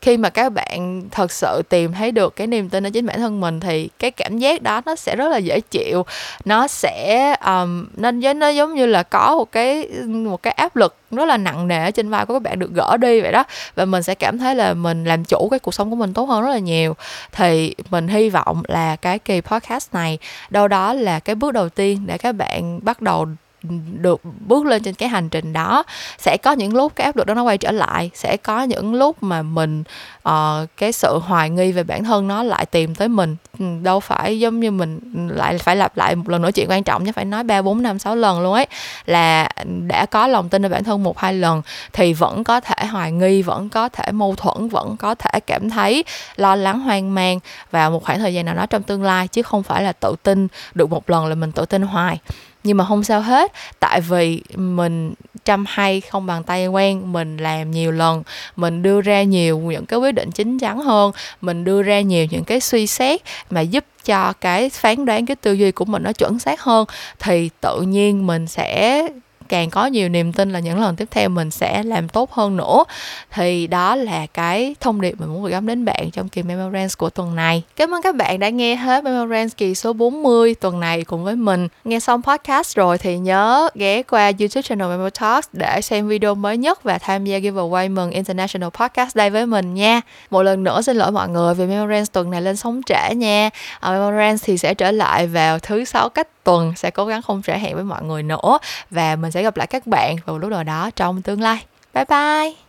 khi mà các bạn thật sự tìm thấy được cái niềm tin ở chính bản thân mình thì cái cảm giác đó nó sẽ rất là dễ chịu. Nó sẽ um, nó, nó giống như là có một cái một cái áp lực rất là nặng nề trên vai của các bạn được gỡ đi vậy đó, và mình sẽ cảm thấy là mình làm chủ cái cuộc sống của mình tốt hơn rất là nhiều. Thì mình hy vọng là cái kỳ podcast này đâu đó là cái bước đầu tiên để các bạn bắt đầu được bước lên trên cái hành trình đó. Sẽ có những lúc cái áp lực đó nó quay trở lại, sẽ có những lúc mà mình uh, cái sự hoài nghi về bản thân nó lại tìm tới mình. Đâu phải giống như mình lại phải lặp lại một lần nữa chuyện quan trọng, chứ phải nói ba, bốn, năm, sáu lần luôn ấy, là đã có lòng tin ở bản thân một hai lần thì vẫn có thể hoài nghi, vẫn có thể mâu thuẫn, vẫn có thể cảm thấy lo lắng, hoang mang vào một khoảng thời gian nào đó trong tương lai, chứ không phải là tự tin được một lần là mình tự tin hoài. Nhưng mà không sao hết, tại vì mình trăm hay không bàn tay quen. Mình làm nhiều lần, mình đưa ra nhiều những cái quyết định chín chắn hơn, mình đưa ra nhiều những cái suy xét mà giúp cho cái phán đoán, cái tư duy của mình nó chuẩn xác hơn, thì tự nhiên mình sẽ càng có nhiều niềm tin là những lần tiếp theo mình sẽ làm tốt hơn nữa. Thì đó là cái thông điệp mình muốn gửi gắm đến bạn trong kỳ MeoMeo Rants của tuần này. Cảm ơn các bạn đã nghe hết MeoMeo Rants kỳ số bốn mươi tuần này cùng với mình. Nghe xong podcast rồi thì nhớ ghé qua YouTube channel MeoMeo Talks để xem video mới nhất và tham gia giveaway mừng International Podcast Day với mình nha. Một lần nữa xin lỗi mọi người vì MeoMeo Rants tuần này lên sóng trễ nha. MeoMeo Rants thì sẽ trở lại vào thứ sáu cách tuần, sẽ cố gắng không trễ hẹn với mọi người nữa, và mình sẽ gặp lại các bạn vào lúc nào đó trong tương lai. Bye bye.